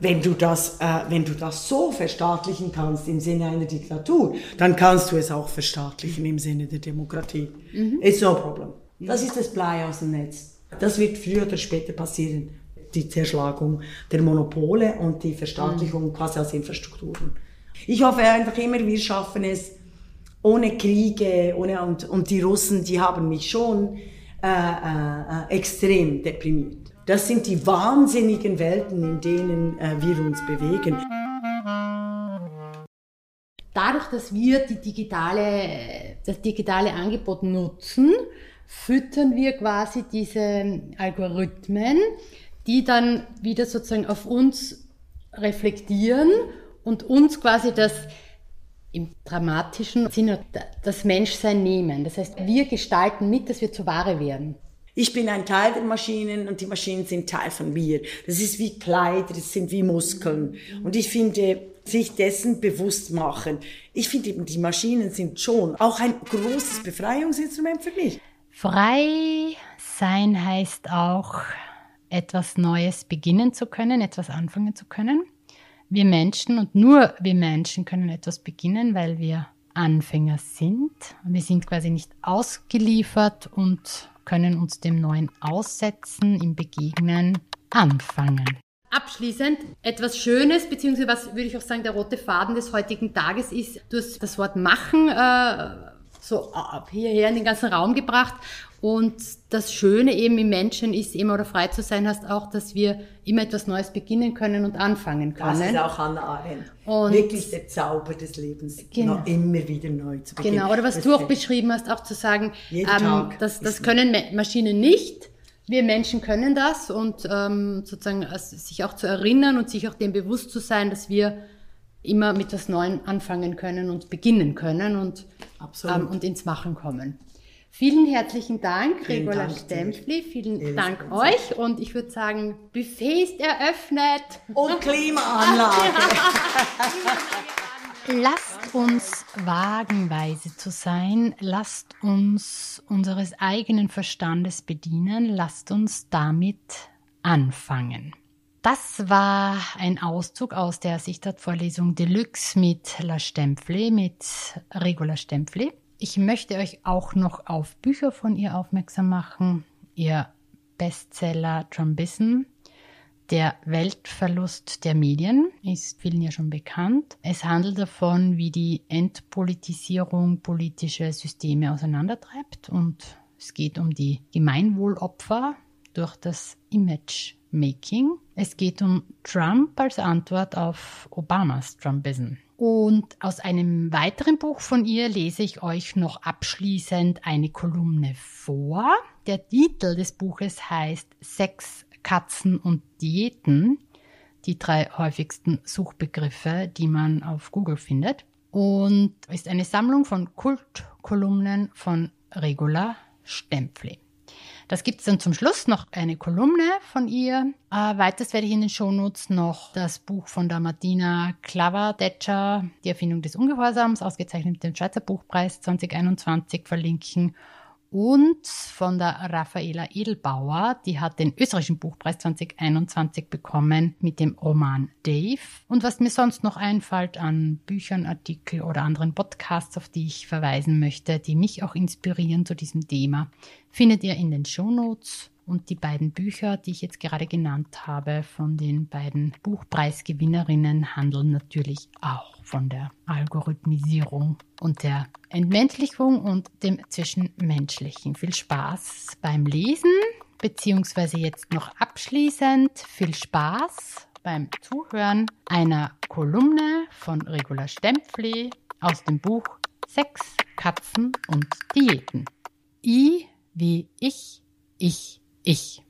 Wenn du das, äh, wenn du das so verstaatlichen kannst im Sinne einer Diktatur, dann kannst du es auch verstaatlichen im Sinne der Demokratie. Mhm. It's no problem. Das ist das Blei aus dem Netz. Das wird früher oder später passieren. Die Zerschlagung der Monopole und die Verstaatlichung quasi als Infrastrukturen. Ich hoffe einfach immer, wir schaffen es ohne Kriege, ohne, und, und die Russen, die haben mich schon äh, äh, extrem deprimiert. Das sind die wahnsinnigen Welten, in denen äh, wir uns bewegen. Dadurch, dass wir die digitale, das digitale Angebot nutzen, füttern wir quasi diese Algorithmen, die dann wieder sozusagen auf uns reflektieren und uns quasi das im dramatischen Sinne das Menschsein nehmen. Das heißt, wir gestalten mit, dass wir zur Ware werden. Ich bin ein Teil der Maschinen und die Maschinen sind Teil von mir. Das ist wie Kleider, das sind wie Muskeln. Und ich finde, sich dessen bewusst machen. Ich finde eben, die Maschinen sind schon auch ein großes Befreiungsinstrument für mich. Frei sein heißt auch, etwas Neues beginnen zu können, etwas anfangen zu können. Wir Menschen und nur wir Menschen können etwas beginnen, weil wir Anfänger sind. Wir sind quasi nicht ausgeliefert und können uns dem Neuen aussetzen, im Begegnen anfangen. Abschließend etwas Schönes, beziehungsweise was würde ich auch sagen, der rote Faden des heutigen Tages ist, du hast das Wort machen äh, so ab hierher in den ganzen Raum gebracht. Und das Schöne eben im Menschen ist eben, oder frei zu sein heißt auch, dass wir immer etwas Neues beginnen können und anfangen können. Das ist auch Hannah Arendt. Und wirklich der Zauber des Lebens, genau. Noch immer wieder neu zu beginnen. Genau, oder was das du auch beschrieben hast, auch zu sagen, ähm, das, das können Maschinen nicht, wir Menschen können das. Und ähm, sozusagen also sich auch zu erinnern und sich auch dem bewusst zu sein, dass wir immer mit etwas Neuem anfangen können und beginnen können und, ähm, und ins Machen kommen. Vielen herzlichen Dank, Regula Stämpfli. Vielen Dank euch. Und ich würde sagen, Buffet ist eröffnet. Und Klimaanlage. Lasst uns wagenweise zu sein. Lasst uns unseres eigenen Verstandes bedienen. Lasst uns damit anfangen. Das war ein Auszug aus der Sichtart-Vorlesung Deluxe mit La Stämpfli, mit Regula Stämpfli. Ich möchte euch auch noch auf Bücher von ihr aufmerksam machen. Ihr Bestseller Trumpism, der Weltverlust der Medien, ist vielen ja schon bekannt. Es handelt davon, wie die Entpolitisierung politische Systeme auseinandertreibt. Und es geht um die Gemeinwohlopfer durch das Image-Making. Es geht um Trump als Antwort auf Obamas Trumpism. Und aus einem weiteren Buch von ihr lese ich euch noch abschließend eine Kolumne vor. Der Titel des Buches heißt Sex, Katzen und Diäten, die drei häufigsten Suchbegriffe, die man auf Google findet. Und ist eine Sammlung von Kultkolumnen von Regula Stämpfli. Das gibt es dann zum Schluss noch eine Kolumne von ihr. Äh, weiters werde ich in den Shownotes noch das Buch von der Martina Clavadetscher, Die Erfindung des Ungehorsams, ausgezeichnet mit dem Schweizer Buchpreis zwanzig einundzwanzig, verlinken. Und von der Raffaella Edelbauer, die hat den österreichischen Buchpreis zwanzig einundzwanzig bekommen mit dem Roman Dave. Und was mir sonst noch einfällt an Büchern, Artikel oder anderen Podcasts, auf die ich verweisen möchte, die mich auch inspirieren zu diesem Thema, findet ihr in den Shownotes. Und die beiden Bücher, die ich jetzt gerade genannt habe, von den beiden Buchpreisgewinnerinnen handeln natürlich auch von der Algorithmisierung und der Entmenschlichung und dem Zwischenmenschlichen. Viel Spaß beim Lesen, beziehungsweise jetzt noch abschließend viel Spaß beim Zuhören einer Kolumne von Regula Stämpfli aus dem Buch Sex, Katzen und Diäten. I wie ich, ich, ich.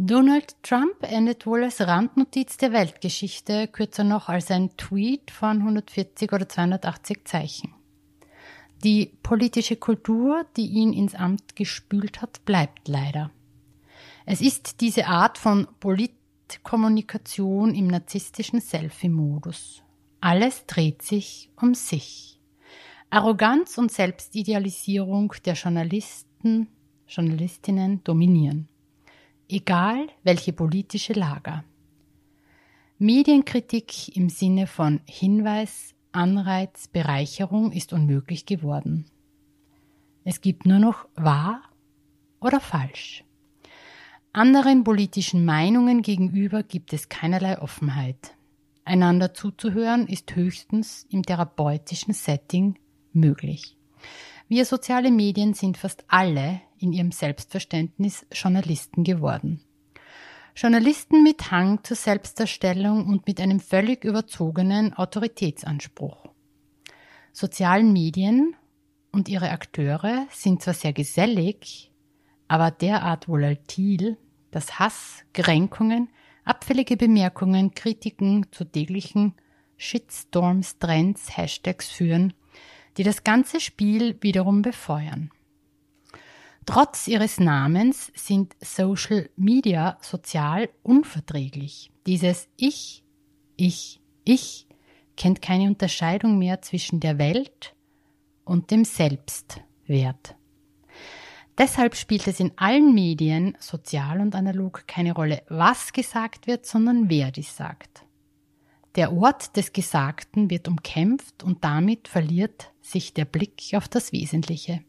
Donald Trump endet wohl als Randnotiz der Weltgeschichte, kürzer noch als ein Tweet von hundertvierzig oder zweihundertachtzig Zeichen. Die politische Kultur, die ihn ins Amt gespült hat, bleibt leider. Es ist diese Art von Politkommunikation im narzisstischen Selfie-Modus. Alles dreht sich um sich. Arroganz und Selbstidealisierung der Journalisten, Journalistinnen dominieren. Egal welche politische Lager. Medienkritik im Sinne von Hinweis, Anreiz, Bereicherung ist unmöglich geworden. Es gibt nur noch wahr oder falsch. Anderen politischen Meinungen gegenüber gibt es keinerlei Offenheit. Einander zuzuhören ist höchstens im therapeutischen Setting möglich. Wir soziale Medien sind fast alle in ihrem Selbstverständnis Journalisten geworden. Journalisten mit Hang zur Selbstdarstellung und mit einem völlig überzogenen Autoritätsanspruch. Sozialen Medien und ihre Akteure sind zwar sehr gesellig, aber derart volatil, dass Hass, Kränkungen, abfällige Bemerkungen, Kritiken zu täglichen Shitstorms, Trends, Hashtags führen, die das ganze Spiel wiederum befeuern. Trotz ihres Namens sind Social Media sozial unverträglich. Dieses Ich, Ich, Ich kennt keine Unterscheidung mehr zwischen der Welt und dem Selbstwert. Deshalb spielt es in allen Medien, sozial und analog, keine Rolle, was gesagt wird, sondern wer dies sagt. Der Ort des Gesagten wird umkämpft und damit verliert sich der Blick auf das Wesentliche.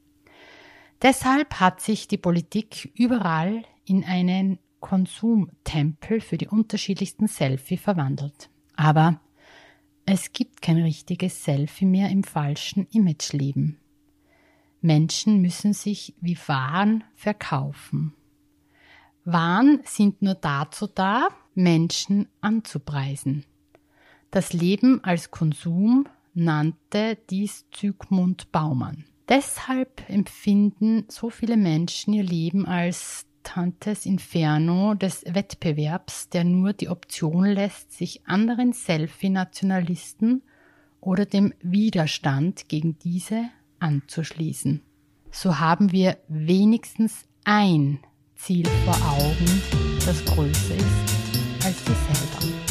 Deshalb hat sich die Politik überall in einen Konsumtempel für die unterschiedlichsten Selfie verwandelt. Aber es gibt kein richtiges Selfie mehr im falschen Imageleben. Menschen müssen sich wie Waren verkaufen. Waren sind nur dazu da, Menschen anzupreisen. Das Leben als Konsum nannte dies Zygmunt Baumann. Deshalb empfinden so viele Menschen ihr Leben als Tantes Inferno des Wettbewerbs, der nur die Option lässt, sich anderen Selfie-Nationalisten oder dem Widerstand gegen diese anzuschließen. So haben wir wenigstens ein Ziel vor Augen, das größer ist als wir selber.